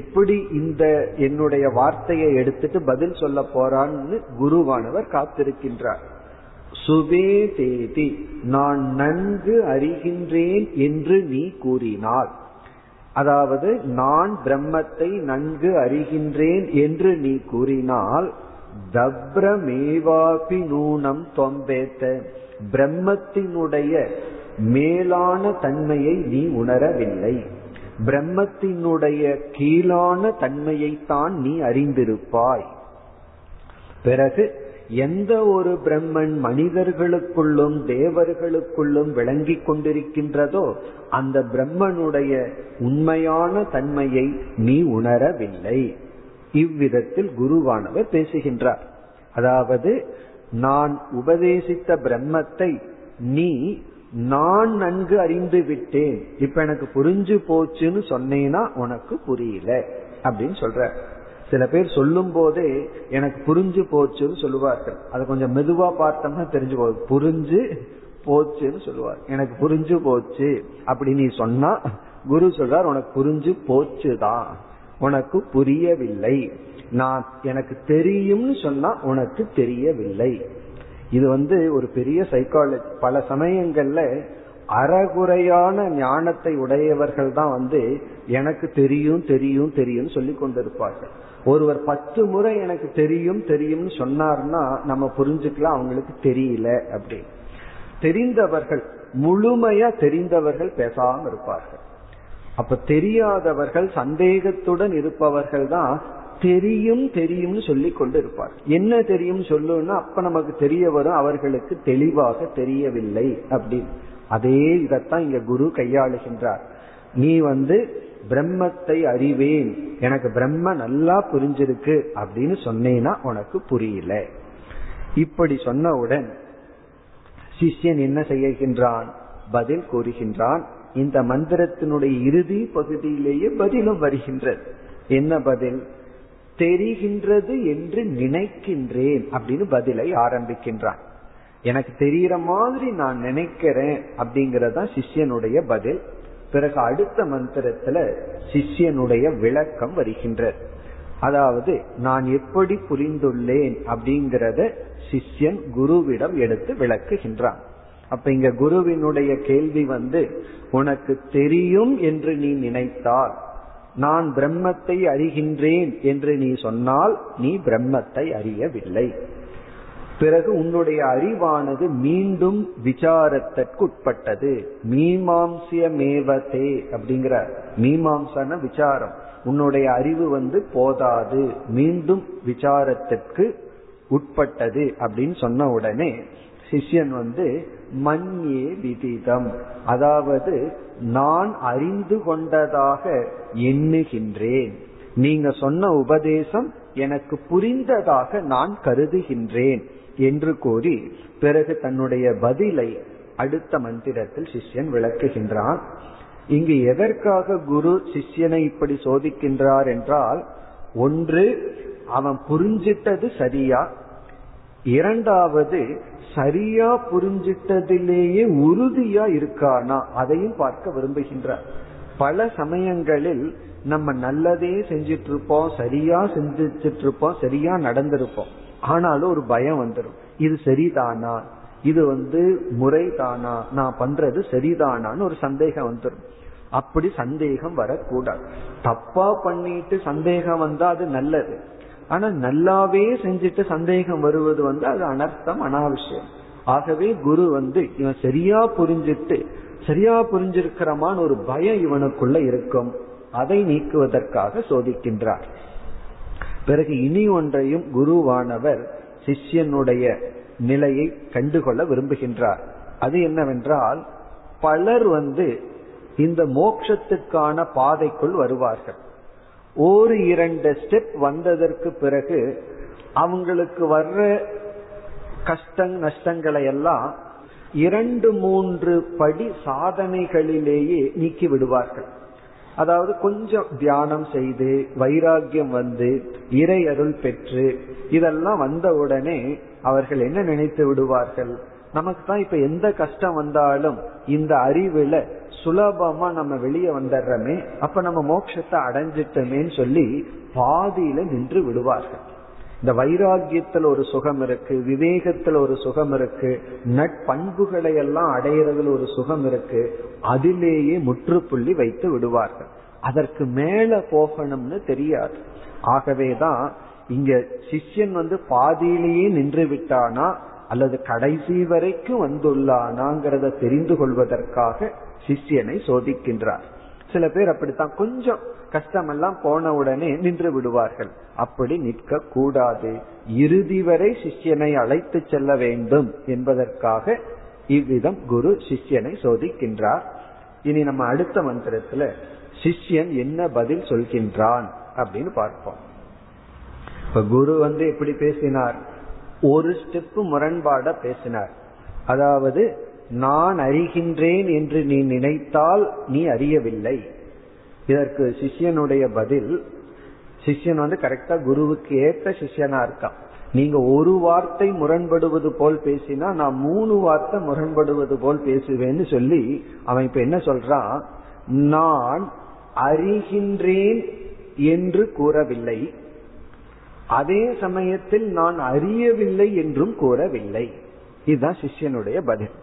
எப்படி இந்த என்னுடைய வார்த்தையை எடுத்துட்டு பதில் சொல்ல போறான்னு குருவானவர் காத்திருக்கின்றார். சுவேதேதி, நான் நன்கு அறிகின்றேன் என்று நீ கூறினார். அதாவது நான் பிரம்மத்தை நன்கு அறிகின்றேன் என்று நீ கூறினால் தப்ரமேவாபி நூனம் தொம்பேத்த, பிரம்மத்தினுடைய மேலான தன்மையை நீ உணரவில்லை, பிரம்மத்தினுடைய கீழான தன்மையைத்தான் நீ அறிந்திருப்பாய். பிறகு எந்த ஒரு பிரம்மன் மனிதர்களுக்குள்ளும் தேவர்களுக்குள்ளும் விளங்கி கொண்டிருக்கின்றதோ அந்த பிரம்மனுடைய உண்மையான தன்மையை நீ உணரவில்லை. இவ்விதத்தில் குருவானவர் பேசுகின்றார். அதாவது நான் உபதேசித்த பிரம்மத்தை நீ நான் நன்கு அறிந்து விட்டேன், இப்ப எனக்கு புரிஞ்சு போச்சுன்னு சொன்னேன்னா உனக்கு புரியல அப்படின்னு சொல்ற. சில பேர் சொல்லும் போதே எனக்கு புரிஞ்சு போச்சுன்னு சொல்லுவார்கள், அதை கொஞ்சம் மெதுவா பார்த்தோம்னா தெரிஞ்சு போகுது, புரிஞ்சு போச்சுன்னு சொல்லுவார். எனக்கு புரிஞ்சு போச்சு அப்படி நீ சொன்னா குரு சொல்றார் உனக்கு புரிஞ்சு போச்சுதான், உனக்கு புரியவில்லை. நான் எனக்கு தெரியும்னு சொன்னா உனக்கு தெரியவில்லை. இது ஒரு பெரிய சைக்காலஜி. பல சமயங்கள்ல அறகுறையான ஞானத்தை உடையவர்கள் தான் எனக்கு தெரியும் தெரியும் தெரியும் சொல்லி கொண்டிருப்பார்கள். ஒருவர் 10 முறை எனக்கு தெரியும் தெரியும்னு சொன்னார்னா நம்ம புரிஞ்சுக்கலாம் அவங்களுக்கு தெரியல அப்படி. தெரிந்தவர்கள் முழுமையா தெரிந்தவர்கள் பேசாம இருப்பார்கள். அப்ப தெரியாதவர்கள் சந்தேகத்துடன் இருப்பவர்கள் தான் தெரியும் தெரியும்னு சொல்லி கொண்டு இருப்பார். என்ன தெரியும் சொல்லுன்னா அப்ப நமக்கு தெரிய வரும், அவர்களுக்கு தெளிவாக தெரியவில்லை அப்படின்னு. அதே இதத்தான் இங்க குரு கையாளுகின்றார். நீ பிரம்மத்தை அறிவேன், எனக்கு பிரம்ம நல்லா புரிஞ்சிருக்கு அப்படின்னு சொன்னேன்னா உனக்கு புரியல. இப்படி சொன்னவுடன் சிஷ்யன் என்ன செய்கின்றான்? பதில் கூறுகின்றான். இந்த மந்திரத்தினுடைய இறுதி பகுதியிலேயே பதிலும் வருகின்றது. என்ன பதில்? தெரிகின்றது என்று நினைக்கின்றேன் அப்படின்னு பதிலை ஆரம்பிக்கின்றான். எனக்கு தெரிகிற மாதிரி நான் நினைக்கிறேன் அப்படிங்கறதா சிஷ்யனுடைய பதில். பிறகு அடுத்த மந்திரத்துல சிஷ்யனுடைய விளக்கம் வருகின்றது. அதாவது நான் எப்படி புரிந்துள்ளேன் அப்படிங்கறத சிஷ்யன் குருவிடம் எடுத்து விளக்குகின்றான். அப்ப இங்க குருவினுடைய கேள்வி உனக்கு தெரியும் என்று நீ நினைத்தால், நான் பிரம்மத்தை அறிகின்றேன் என்று நீ சொன்னால் நீ பிரம்மத்தை அறியவில்லை. பிறகு உன்னுடைய அறிவானது மீண்டும் விசாரத்திற்கு உட்பட்டது. மீமாம்சியமேவதே அப்படிங்கிற மீமாம்சான விசாரம். உன்னுடைய அறிவு போதாது, மீண்டும் விசாரத்திற்கு உட்பட்டது அப்படின்னு சொன்ன உடனே சிஷ்யன் மன்யே விதிதம், அதாவது நான் அறிந்து கொண்டதாக எண்ணுகின்றேன், நீங்க சொன்ன உபதேசம் எனக்கு புரிந்ததாக நான் கருதுகின்றேன் என்று கூறி பிறகு தன்னுடைய பதிலை அடுத்த மந்திரத்தில் சிஷ்யன் விளக்குகின்றான். இங்கு எதற்காக குரு சிஷ்யனை இப்படி சோதிக்கின்றார் என்றால், ஒன்று அவன் புரிஞ்சிட்டது சரியா, இரண்டாவது சரியா புரிஞ்சிட்டதிலேயே உறுதியா இருக்கானா அதையும் பார்க்க விரும்புகின்றார். பல சமயங்களில் நம்ம நல்லதே செஞ்சிட்டு இருப்போம், சரியா செஞ்சிட்டு இருப்போம், சரியா நடந்திருப்போம், ஆனாலும் ஒரு பயம் வந்துடும், இது சரிதானா, இது முறைதானா, நான் பண்றது சரிதானான்னு ஒரு சந்தேகம் வந்துடும். அப்படி சந்தேகம் வரக்கூடாது. தப்பா பண்ணிட்டு சந்தேகம் வந்தா அது நல்லது, ஆனா நல்லாவே செஞ்சுட்டு சந்தேகம் வருவது அது அனர்த்தம், அனாவசியம். ஆகவே குரு இவன் சரியா புரிஞ்சிட்டு சரியா புரிஞ்சிருக்கிறமான ஒரு பயம் இவனுக்குள்ள இருக்கும், அதை நீக்குவதற்காக சோதிக்கின்றார். பிறகு இனி ஒன்றையும் குருவானவர் சிஷ்யனுடைய நிலையை கண்டுகொள்ள விரும்புகின்றார். அது என்னவென்றால், பலர் இந்த மோட்சத்துக்கான பாதைக்குள் வருவார்கள். ஒரு 2 ஸ்டெப் வந்ததற்கு பிறகு அவங்களுக்கு வர்ற கஷ்ட நஷ்டங்களை எல்லாம் 2-3 படி சாதனைகளிலேயே நீக்கி விடுவார்கள். அதாவது கொஞ்சம் தியானம் செய்து வைராகியம் இறை அருள் பெற்று இதெல்லாம் வந்தவுடனே அவர்கள் என்ன நினைத்து விடுவார்கள், நமக்கு தான் இப்ப எந்த கஷ்டம் வந்தாலும் இந்த அறிவுல சுலபமா நம்ம வெளியே வந்துடுறோமே, அப்ப நம்ம மோட்சத்தை அடைஞ்சிட்டோமேன்னு சொல்லி பாதியில நின்று விடுவார்கள். இந்த வைராகியத்துல ஒரு சுகம் இருக்கு, விவேகத்துல ஒரு சுகம் இருக்கு, நட்பண்புகளை எல்லாம் அடையிறதுல ஒரு சுகம் இருக்கு, அதிலேயே முற்றுப்புள்ளி வைத்து விடுவார்கள். அதற்கு மேல போகணும்னு தெரியாது. ஆகவேதான் இங்க சிஷ்யன் பாதியிலேயே நின்று விட்டானா அல்லது கடைசி வரைக்கும் வந்துள்ளானாங்கிறத தெரிந்து கொள்வதற்காக சிஷ்யனை சோதிக்கின்றார். சில பேர் அப்படித்தான் கொஞ்சம் கஷ்டமெல்லாம் போன உடனே நின்று விடுவார்கள். அப்படி நிற்க கூடாது, இறுதி வரை சிஷ்யனை அழைத்து செல்ல வேண்டும் என்பதற்காக இவ்விதம் குரு சிஷ்யனை சோதிக்கின்றார். இனி நம்ம அடுத்த மந்திரத்துல சிஷ்யன் என்ன பதில் சொல்கின்றான் அப்படின்னு பார்ப்போம். இப்ப குரு எப்படி பேசினார், ஒரு ஸ்டெப்பு முரண்பாட பேசினார். அதாவது நான் அறிகின்றேன் என்று நீ நினைத்தால் நீ அறியவில்லை. இதற்கு சிஷ்யனுடைய பதில், சிஷ்யன் கரெக்டா குருவுக்கு ஏற்ற சிஷ்யனா இருக்கான். நீங்க ஒரு வார்த்தை முரண்படுவது போல் பேசினா நான் 3 வார்த்தை முரண்படுவது போல் பேசுவேன்னு சொல்லி அவன் இப்ப என்ன சொல்றான், நான் அறிகின்றேன் என்று கூறவில்லை, அதே சமயத்தில் நான் அறியவில்லை என்றும் கூறவில்லை. இதுதான் சிஷ்யனுடைய பதில்.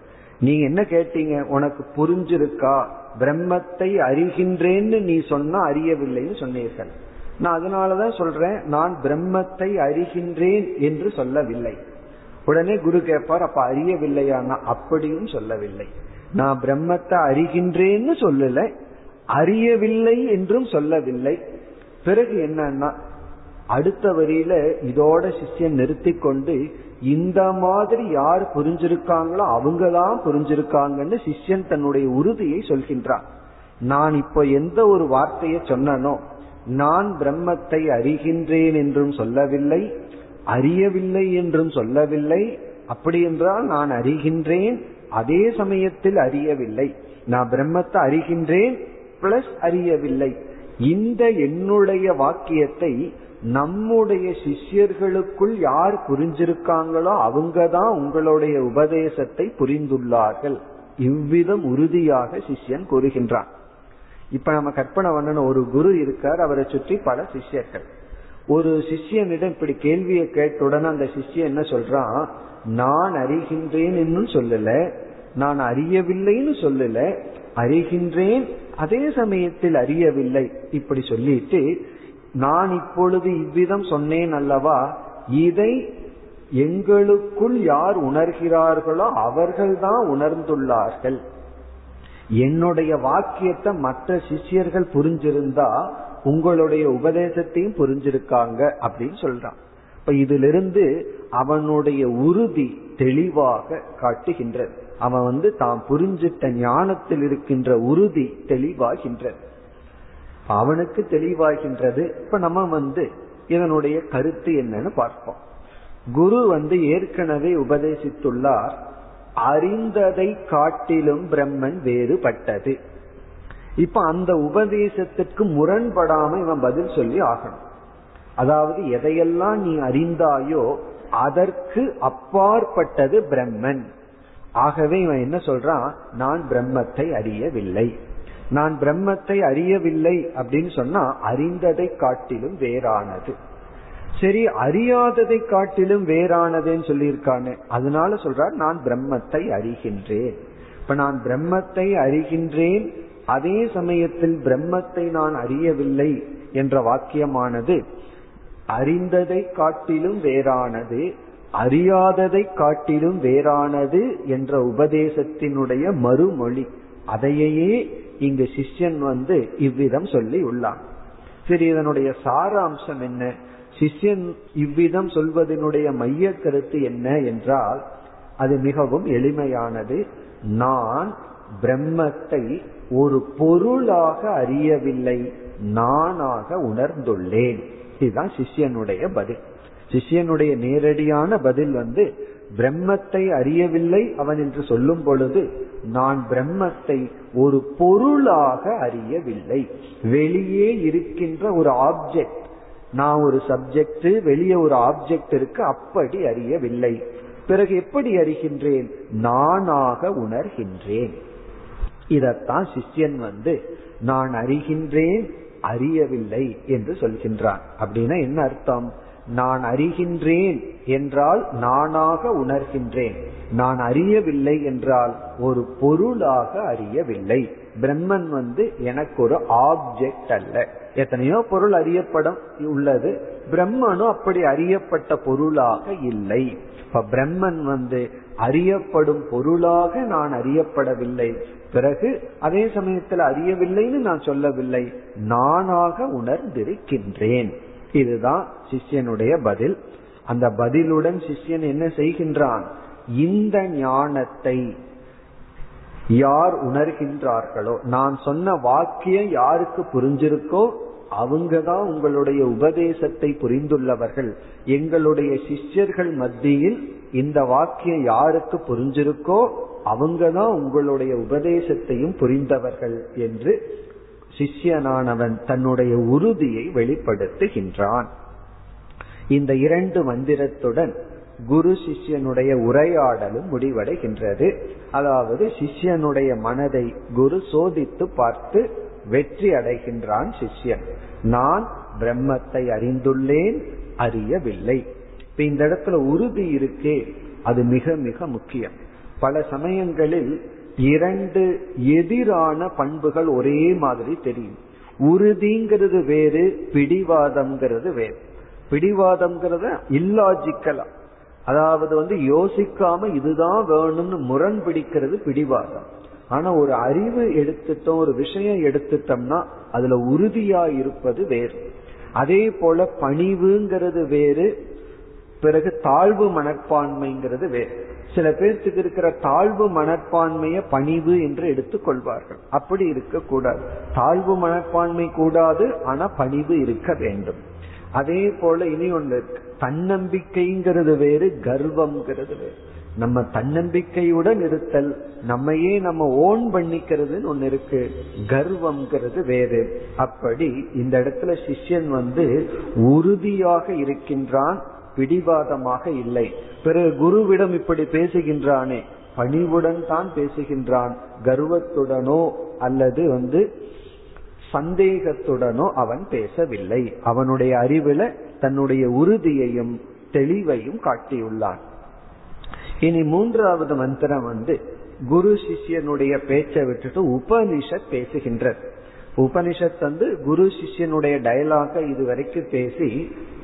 நீங்க என்ன கேட்டீங்க, உனக்கு புரிஞ்சிருக்கா, பிரம்மத்தை அறிகின்றேன்னு நீ சொன்னா அறியவில்லைன்னு சொன்னீர்கள். நான் அதனாலதான் சொல்றேன், நான் பிரம்மத்தை அறிகின்றேன் என்று சொல்லவில்லை. உடனே குரு கேட்பார், அப்ப அறியவில்லையானா? அப்படியும் சொல்லவில்லை, நான் பிரம்மத்தை அறிகின்றேன்னு சொல்லல, அறியவில்லை என்றும் சொல்லவில்லை. பிறகு என்னன்னா அடுத்த வரியில இதோட சிஷ்யன் நிறுத்தி கொண்டு, இந்த மாதிரி யார் புரிஞ்சிருக்காங்களோ அவங்கதான் புரிஞ்சிருக்காங்கன்னு சிஷ்யன் தன்னுடைய உறுதியை சொல்கின்றான். நான் இப்போ எந்த ஒரு வார்த்தையை சொன்னனோ, நான் பிரம்மத்தை அறிகின்றேன் என்றும் சொல்லவில்லை, அறியவில்லை என்றும் சொல்லவில்லை. அப்படி என்றால் நான் அறிகின்றேன், அதே சமயத்தில் அறியவில்லை. நான் பிரம்மத்தை அறிகின்றேன் பிளஸ் அறியவில்லை. இந்த என்னுடைய வாக்கியத்தை நம்முடைய சிஷ்யர்களுக்குள் யார் புரிஞ்சிருக்காங்களோ அவங்கதான் உங்களுடைய உபதேசத்தை புரிந்துள்ளார்கள். இவ்விதம் உறுதியாக சிஷ்யன் கூறுகின்றான். இப்ப நம்ம கற்பனை பண்ணணும், ஒரு குரு இருக்கார், அவரை சுற்றி பல சிஷ்யர்கள். ஒரு சிஷ்யனிடம் இப்படி கேள்வியை கேட்டுடனே அந்த சிஷ்யன் என்ன சொல்றான், நான் அறிகின்றேன் என்னும் சொல்லல, நான் அறியவில்லைன்னு சொல்லல, அறிகின்றேன் அதே சமயத்தில் அறியவில்லை இப்படி சொல்லிட்டு, நான் இப்பொழுது இவ்விதம் சொன்னேன் அல்லவா, இதை எங்களுக்குள் யார் உணர்கிறார்களோ அவர்கள்தான் உணர்ந்துள்ளார்கள். என்னுடைய வாக்கியத்தை மற்ற சிஷ்யர்கள் புரிஞ்சிருந்தா உங்களுடைய உபதேசத்தையும் புரிஞ்சிருக்காங்க அப்படின்னு சொல்றான். இப்ப இதிலிருந்து அவனுடைய உறுதி தெளிவாக காட்டுகின்றது. அவன் தான் புரிஞ்சிட்ட ஞானத்தில் இருக்கின்ற உறுதி தெளிவாகின்றது, அவனுக்கு தெளிவாகின்றது. இப்ப நம்ம இதனுடைய கருத்து என்னன்னு பார்ப்போம். குரு ஏற்கனவே உபதேசித்துள்ளார், அறிந்ததை காட்டிலும் பிரம்மன் வேறுபட்டது. இப்ப அந்த உபதேசத்திற்கு முரண்படாம இவன் பதில் சொல்லி ஆகணும். அதாவது எதையெல்லாம் நீ அறிந்தாயோ அதற்கு அப்பாற்பட்டது பிரம்மன். ஆகவே இவன் என்ன சொல்றான், நான் பிரம்மத்தை அறியவில்லை. நான் பிரம்மத்தை அறியவில்லை அப்படின்னு சொன்னா அறிந்ததை காட்டிலும் வேறானது. சரி, அறியாததை காட்டிலும் வேறானதுன்னு சொல்லியிருக்கானே, அதனால சொல்றார் நான் பிரம்மத்தை அறிகின்றேன். இப்ப நான் பிரம்மத்தை அறிகின்றேன் அதே சமயத்தில் பிரம்மத்தை நான் அறியவில்லை என்ற வாக்கியமானது அறிந்ததை காட்டிலும் வேறானது, அறியாததை காட்டிலும் வேறானது என்ற உபதேசத்தினுடைய மறுமொழி. அதையே இங்கு சிஷ்யன் இவ்விதம் சொல்லி உள்ளான். சரி, இதனுடைய சாராம்சம் என்ன, சிஷ்யன் இவ்விதம் சொல்வதனுடைய மைய கருத்து என்ன என்றால், அது மிகவும் எளிமையானது. நான் பிரம்மத்தை ஒரு பொருளாக அறியவில்லை, நானாக உணர்ந்துள்ளேன். இதுதான் சிஷ்யனுடைய பதில். சிஷ்யனுடைய நேரடியான பதில் பிரம்மத்தை அறியவில்லை அவன் என்று சொல்லும் பொழுது, நான் பிரம்மத்தை ஒரு பொருளாக அறியவில்லை, வெளியே இருக்கின்ற ஒரு ஆப்ஜெக்ட், நான் ஒரு சப்ஜெக்ட், வெளியே ஒரு ஆப்ஜெக்ட் இருக்கு, அப்படி அறியவில்லை. பிறகு எப்படி அறிகின்றேன், நானாக உணர்கின்றேன். இதத்தான் சிஷ்யன் நான் அறிகின்றேன் அறியவில்லை என்று சொல்கின்றான். அப்படின்னா என்ன அர்த்தம், நான் அறிகின்றேன் என்றால் நானாக உணர்கின்றேன், நான் அறியவில்லை என்றால் ஒரு பொருளாக அறியவில்லை பிரம்மன் எனக்கு ஒரு ஆப்ஜெக்ட் அல்ல. எத்தனையோ பொருள் அறியப்படும் உள்ளது, பிரம்மனும் அப்படி அறியப்பட்ட பொருளாக இல்லை. இப்ப பிரம்மன் அறியப்படும் பொருளாக நான் அறியப்படவில்லை. பிறகு அதே சமயத்தில் அறியவில்லைன்னு நான் சொல்லவில்லை, நானாக உணர்ந்திருக்கின்றேன். இதுதான் சிஷ்யனுடைய பதில். அந்த பதிலுடன் சிஷ்யன் என்ன செய்கின்றான்? இந்த ஞானத்தை யார் உணர்கின்றார்களோ, நான் சொன்ன வாக்கியம் யாருக்கு புரிஞ்சிருக்கோ அவங்கதான் உங்களுடைய உபதேசத்தை புரிந்துள்ளவர்கள். எங்களுடைய சிஷ்யர்கள் மத்தியில் இந்த வாக்கியம் யாருக்கு புரிஞ்சிருக்கோ அவங்கதான் உங்களுடைய உபதேசத்தையும் புரிந்தவர்கள் என்று சிஷ்யனானவன் தன்னுடைய உறுதியை வெளிப்படுத்துகின்றான். இந்த இரண்டு மந்திரத்துடன் குரு சிஷ்யனுடைய உரையாடலும் முடிவடைகின்றது. அதாவது சிஷ்யனுடைய மனதை குரு சோதித்து பார்த்து வெற்றி அடைகின்றான் சிஷ்யன். நான் பிரம்மத்தை அறிந்துள்ளேன், அறியவில்லை. இப்ப இந்த இடத்துல உறுதி இருக்கே, அது மிக மிக முக்கியம். பல சமயங்களில் இரண்டு எதிரான பண்புகள் ஒரே மாதிரி தெரியும். உறுதிங்கிறது வேறு, பிடிவாதம்ங்கிறது வேறு. பிடிவாதம்ங்கிறத இல்லாஜிக்கலா, அதாவது யோசிக்காம இதுதான் வேணும்னு முரண் பிடிக்கிறது பிடிவாதம். ஆனா ஒரு அறிவு எடுத்துட்டோம், ஒரு விஷயம் எடுத்துட்டோம்னா அதுல உறுதியா இருப்பது வேறு. அதே போல பணிவுங்கிறது வேறு, பிறகு தாழ்வு மனப்பான்மைங்கிறது வேறு. சில பேர்த்துக்கு இருக்கிற தாழ்வு மனப்பான்மைய பணிவு என்று எடுத்துக் கொள்வார்கள். அப்படி இருக்க கூடாது. தாழ்வு மனப்பான்மை கூடாது, ஆனா பணிவு இருக்க வேண்டும். அதே போல இனி ஒன்று, தன்னம்பிக்கைங்கிறது வேறு, கர்வம்ங்கிறது வேறு. நம்ம தன்னம்பிக்கையுடன் இருத்தல், நம்மையே நம்ம ஓன் பண்ணிக்கிறது ஒன்னு இருக்கு, கர்வம்ங்கிறது வேறு. அப்படி இந்த இடத்துல சிஷ்யன் உறுதியாக இருக்கின்றான், பிடிவாதமாக இல்லை. பிறகு குருவிடம் இப்படி பேசுகின்றானே, பணிவுடன் தான் பேசுகின்றான், கர்வத்துடனோ அல்லது சந்தேகத்துடனோ அவன் பேசவில்லை. அவனுடைய அறிவுல தன்னுடைய உறுதியையும் தெளிவையும் காட்டியுள்ளான். இனி மூன்றாவது மந்திரம் குரு சிஷ்யனுடைய பேச்சை விட்டுட்டு உபனிஷத் பேசுகின்ற. உபனிஷத் குரு சிஷ்யனுடைய டயலாக இது வரைக்கும் பேசி,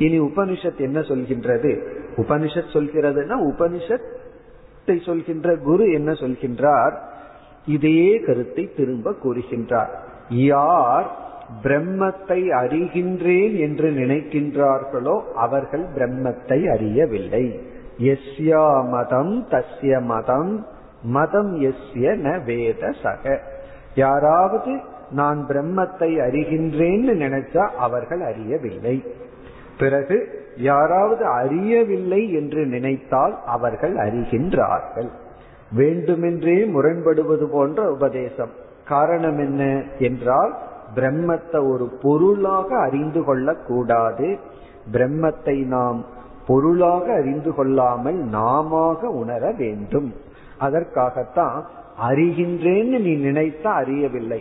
இனி உபனிஷத் என்ன சொல்கின்றது, உபனிஷத் சொல்கிறதுனா உபனிஷத்தை சொல்கின்ற குரு என்ன சொல்கின்றார், இதே கருத்தை திரும்ப கூறுகின்றார். யார் பிரம்மத்தை அறிகின்றேன் என்று நினைக்கின்றார்களோ அவர்கள் பிரம்மத்தை அறியவில்லை. யஸ்ய மதம் தஸ்ய மதம் மதம் யஸ்ய ந வேத சக. யாராவது நான் பிரம்மத்தை அறிகின்றேன்னு நினைச்சா அவர்கள் அறியவில்லை. பிறகு யாராவது அறியவில்லை என்று நினைத்தால் அவர்கள் அறிகின்றார்கள். வேண்டுமென்றே முரண்படுவது போன்ற உபதேசம். காரணம் என்ன என்றால், பிரம்மத்தை ஒரு பொருளாக அறிந்து கொள்ள கூடாது. பிரம்மத்தை நாம் பொருளாக அறிந்து கொள்ளாமல் நாம உணர வேண்டும். அதற்காகத்தான் அறிகின்றேன்னு நீ நினைத்தா அறியவில்லை,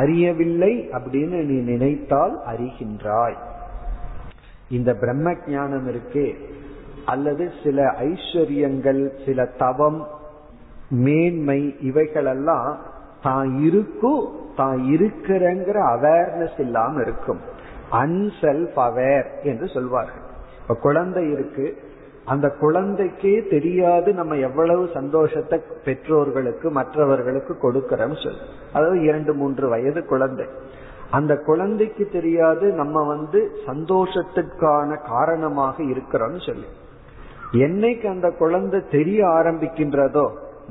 அறியவில்லை அப்படின்னு நீ நினைத்தால் அறிகின்றாய். இந்த பிரம்ம ஞானம் இருக்கே, அல்லது சில ஐஸ்வர்யங்கள், சில தவம், மேன்மை, இவைகளெல்லாம் தான் இருக்கும், தான் இருக்கிறங்கிற அவேர்னஸ் இல்லாம இருக்கும். அன்செல்ஃப் அவேர் என்று சொல்வார்கள். இப்ப குழந்தை இருக்கு, அந்த குழந்தைக்கே தெரியாது நம்ம எவ்வளவு சந்தோஷத்தை பெற்றோர்களுக்கு மற்றவர்களுக்கு கொடுக்கிறோம் சொல். அதாவது 2-3 வயது குழந்தை, அந்த குழந்தைக்கு தெரியாது நம்ம சந்தோஷத்திற்கான காரணமாக இருக்கிறோம்னு சொல்லி. என்னைக்கு அந்த குழந்தை தெரிய ஆரம்பிக்கின்றதோ,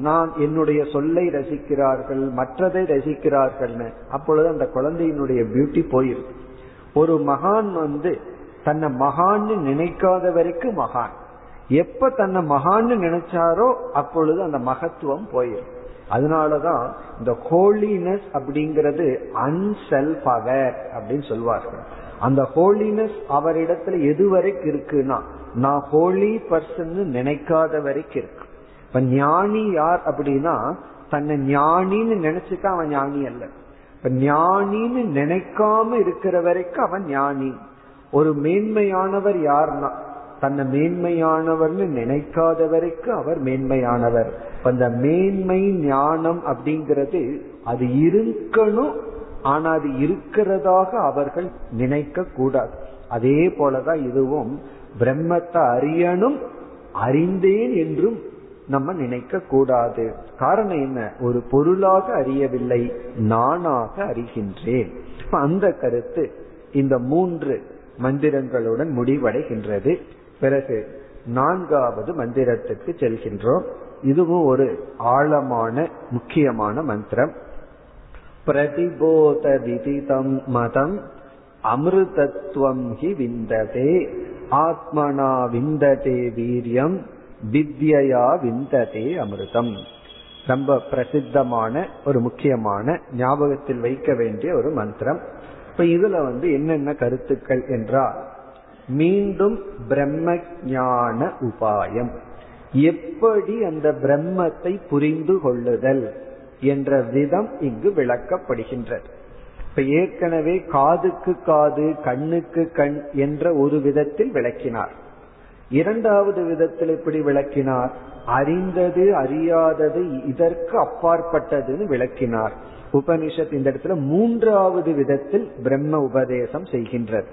நான் என்னுடைய சொல்லை ரசிக்கிறார்கள், மற்றதை ரசிக்கிறார்கள்னு, அப்பொழுது அந்த குழந்தையினுடைய பியூட்டி போயிருக்கு. ஒரு மகான் தன்னை மகான்னு நினைக்காத வரைக்கும் மகான். எப்ப தன்னை மகான்னு நினைச்சாரோ அப்பொழுது அந்த மகத்துவம் போயிடும். அதனாலதான் இந்த ஹோலினஸ் அப்படிங்கிறது அன்செல்ஃப் அவேர் அப்படின்னு சொல்வார்கள். அந்த ஹோலினஸ் அவரிடத்துல எது வரைக்கும் இருக்குன்னா, நான் ஹோலி பர்சன் நினைக்காத வரைக்கும் இருக்கு. இப்ப ஞானி யார் அப்படின்னா, தன்னை ஞானின்னு நினைச்சுட்டா அவன் ஞானி அல்ல. இப்ப ஞானின்னு நினைக்காம இருக்கிற வரைக்கும் அவன் ஞானி. ஒரு மேன்மையானவர் யாருன்னா, தன்னை மேன்மையானவர்னு நினைக்காத வரைக்கும் அவர் மேன்மையானவர். அந்த மேன்மை ஞானம் அப்படிங்கிறது அது இருக்கணும், ஆனா அது இருக்கிறதாக அவர்கள் நினைக்க கூடாது. அதே போலதான் இதுவும் பிரம்மத்தை அறியணும், அறிந்தேன் என்றும் நம்ம நினைக்க கூடாது. காரணம் என்ன? ஒரு பொருளாக அறியவில்லை, நானாக அறிகின்றேன். அந்த கருத்து இந்த 3 மந்திரங்களுடன் முடிவடைகின்றது. பிறகு 4வது மந்திரத்துக்கு செல்கின்றோம். இதுவும் ஒரு ஆழமான முக்கியமான மந்திரம். பிரதிபோத விதிதம் மதம் அமிர்தத்வம் ஹி விந்ததே ஆத்மனா விந்ததே வீரியம் வித்யா விந்ததே அமிர்தம். ரொம்ப பிரசித்தமான ஒரு முக்கியமான ஞாபகத்தில் வைக்க வேண்டிய ஒரு மந்திரம். இப்ப இதுல என்னென்ன கருத்துக்கள் என்றால், மீண்டும் பிரம்ம ஞான உபாயம், எப்படி அந்த பிரம்மத்தை புரிந்து கொள்ளுதல் என்ற விதம் இங்கு விளக்கப்படுகின்றது. இப்ப ஏற்கனவே காதுக்கு காது கண்ணுக்கு கண் என்ற ஒரு விதத்தில் விளக்கினார். இரண்டாவது விதத்தில் எப்படி விளக்கினார்? அறிந்தது அறியாதது இதற்கு அப்பாற்பட்டதுன்னு விளக்கினார். உபனிஷத் இந்த இடத்துல 3வது விதத்தில் பிரம்ம உபதேசம் செய்கின்றது.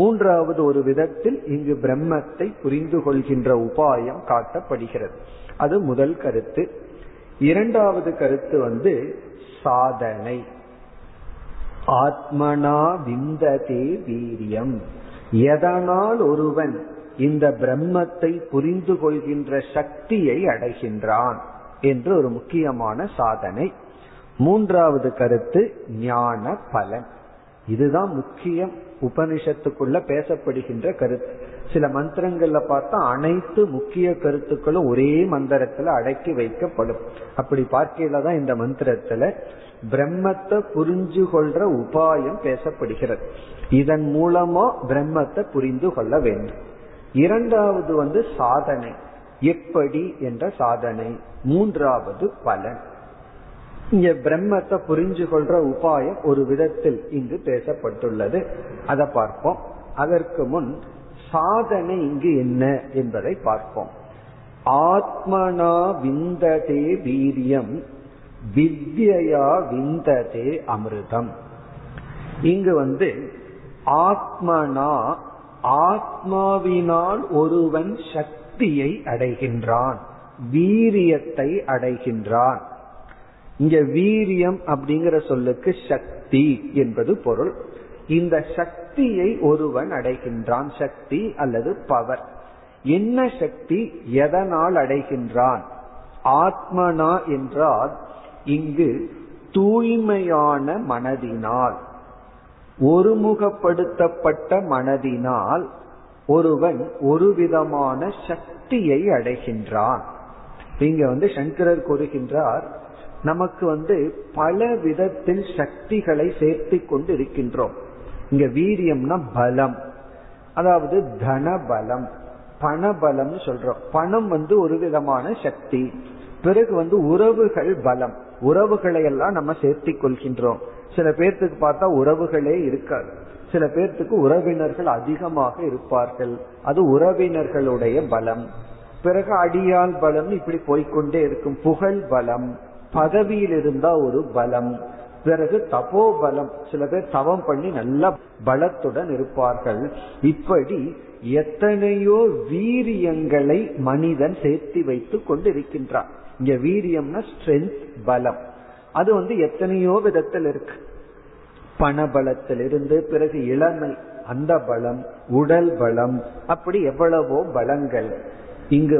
3வது ஒரு விதத்தில் இங்கு பிரம்மத்தை புரிந்து கொள்கின்ற உபாயம் காட்டப்படுகிறது. அது முதல் கருத்து. இரண்டாவது கருத்து சாதனை. ஆத்மனா விந்ததே வீரியம், எதனால் ஒருவன் இந்த பிரம்மத்தை புரிந்து கொள்கின்ற சக்தியை அடைகின்றான் என்று ஒரு முக்கியமான சாதனை. 3வது கருத்து ஞான பலன். இதுதான் முக்கியம் உபனிஷத்துக்குள்ள பேசப்படுகின்ற கருத்து. சில மந்திரங்கள்ல பார்த்தா அனைத்து முக்கிய கருத்துக்களும் ஒரே மந்திரத்துல அடக்கி வைக்கப்படும். அப்படி பார்க்கையில தான் இந்த மந்திரத்துல பிரம்மத்தை புரிஞ்சு கொள்ற உபாயம் பேசப்படுகிறது. இதன் மூலமா பிரம்மத்தை புரிந்து கொள்ள வேண்டும். இரண்டாவது சாதனை, எப்படி என்ற சாதனை. 3வது பலன். இங்க பிரம்மத்தை புரிஞ்சு கொள்ற உபாயம் ஒரு விதத்தில் இங்கு பேசப்பட்டுள்ளது, அதை பார்ப்போம். அதற்கு முன் சாதனை இங்கு என்ன என்பதை பார்ப்போம். ஆத்மனா விந்ததே வீரியம் வித்யா விந்ததே அமிர்தம். இங்கு ஆத்மனா, ஆத்மாவினால் ஒருவன் சக்தியை அடைகின்றான், வீரியத்தை அடைகின்றான். இங்க வீரியம் அப்படிங்கிற சொல்லுக்கு சக்தி என்பது பொருள். இந்த சக்தியை ஒருவன் அடைகின்றான், சக்தி அல்லது பவர். என்ன சக்தி, எதனால் அடைகின்றான்? ஆத்மனா என்றால் இங்கு தூய்மையான மனதினால், ஒருமுகப்படுத்தப்பட்ட மனதினால் ஒருவன் ஒரு விதமான சக்தியை அடைகின்றான். இங்க சங்கரர் கூறுகின்றார், நமக்கு பல விதத்தில் சக்திகளை சேர்த்து கொண்டு இருக்கின்றோம். இங்க வீரியம்னா பலம், அதாவது தனபலம், பணபலம் சொல்றோம். பணம் ஒரு விதமான சக்தி. பிறகு உறவுகள் பலம். உறவுகளை எல்லாம் நம்ம சேர்த்து கொள்கின்றோம். சில பேர்த்துக்கு பார்த்தா உறவுகளே இருக்காது, சில பேர்த்துக்கு உறவினர்கள் அதிகமாக இருப்பார்கள், அது உறவினர்களுடைய பலம். பிறகு அடியால் பலம், இப்படி போய்கொண்டே இருக்கும். புகழ் பலம், பதவியில் இருந்தா ஒரு பலம். பிறகு தபோ பலம், சில பேர் தவம் பண்ணி நல்ல பலத்துடன் இருப்பார்கள். இப்படி எத்தனையோ வீரியங்களை மனிதன் சேர்த்து வைத்து கொண்டு இருக்கின்றான். இங்க வீரியம்னா ஸ்ட்ரென்த், பலம். அது எத்தனையோ விதத்தில் இருக்கு. பணபலத்திலிருந்து பிறகு இளமை, அந்த பலம், உடல் பலம், அப்படி எவ்வளவோ பலங்கள். இங்கு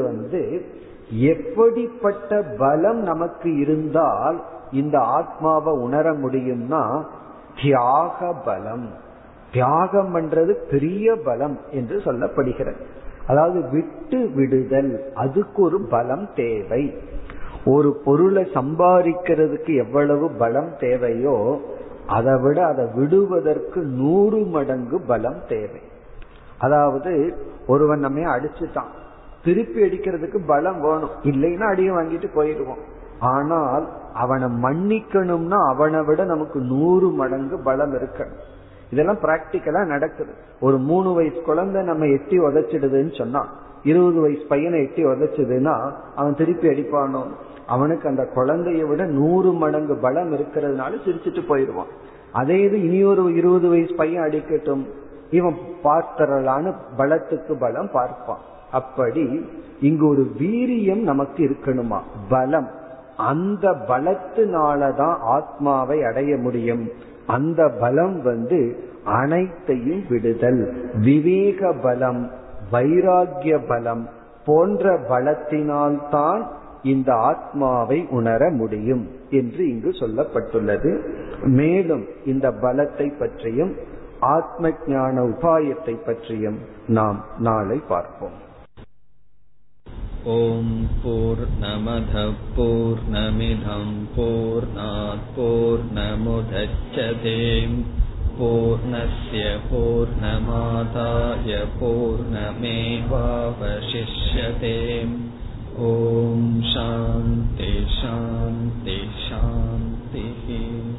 எப்படிப்பட்ட பலம் நமக்கு இருந்தால் இந்த ஆத்மாவை உணர முடியும்னா, தியாக பலம். தியாகம் பண்றது பெரிய பலம் என்று சொல்லப்படுகிறது. அதாவது விட்டு விடுதல், அதுக்கு ஒரு பலம் தேவை. ஒரு பொருளை சம்பாதிக்கிறதுக்கு எவ்வளவு பலம் தேவையோ அதை விட அதை விடுவதற்கு 100 மடங்கு பலம் தேவை. அதாவது ஒருவன் நம்ம அடிச்சுட்டான், திருப்பி அடிக்கிறதுக்கு பலம் வேணும், இல்லைன்னா அடிய வாங்கிட்டு போயிடுவோம். ஆனால் அவனை மன்னிக்கணும்னா அவனை விட நமக்கு 100 மடங்கு பலம் இருக்கணும். இதெல்லாம் பிராக்டிக்கலா நடக்குது. ஒரு 3 வயசு குழந்தை நம்ம எட்டி உதச்சிடுதுன்னு சொன்னா, 20 வயசு பையனை எட்டி உதச்சதுன்னா அவன் திருப்பி அடிப்பானோ? அவனுக்கு அந்த குழந்தைய விட 100 மடங்கு பலம் இருக்கிறதுனால சிரிச்சுட்டு போயிடுவான். அதே இது இனி ஒரு 20 வயசு பையன் அடிக்கட்டும், இவன் பார்த்தரலான்னு பலத்துக்கு பலம் பார்ப்பான். அப்படி இங்கு ஒரு வீரியம் நமக்கு இருக்கணுமா, பலம். அந்த பலத்தினாலதான் ஆத்மாவை அடைய முடியும். அந்த பலம் வந்து அனைத்தையும் விடுதல், விவேக பலம், வைராகிய பலம் போன்ற பலத்தினால்தான் இந்த ஆத்மாவை உணர முடியும் என்று இங்கு சொல்லப்பட்டுள்ளது. மேலும் இந்த பலத்தை பற்றியும் ஆத்ம ஞான உபாயத்தை பற்றியும் நாம் நாளை பார்ப்போம். ஓம் பூர்ணமத: பூர்ணமிதம் பூர்ணாத் பூர்ணமுதச்யதே பூர்ணஸ்ய பூர்ணமாதாய பூர்ணமேவாவசிஷ்யதே. ஓம் சாந்தி சாந்தி சாந்தி.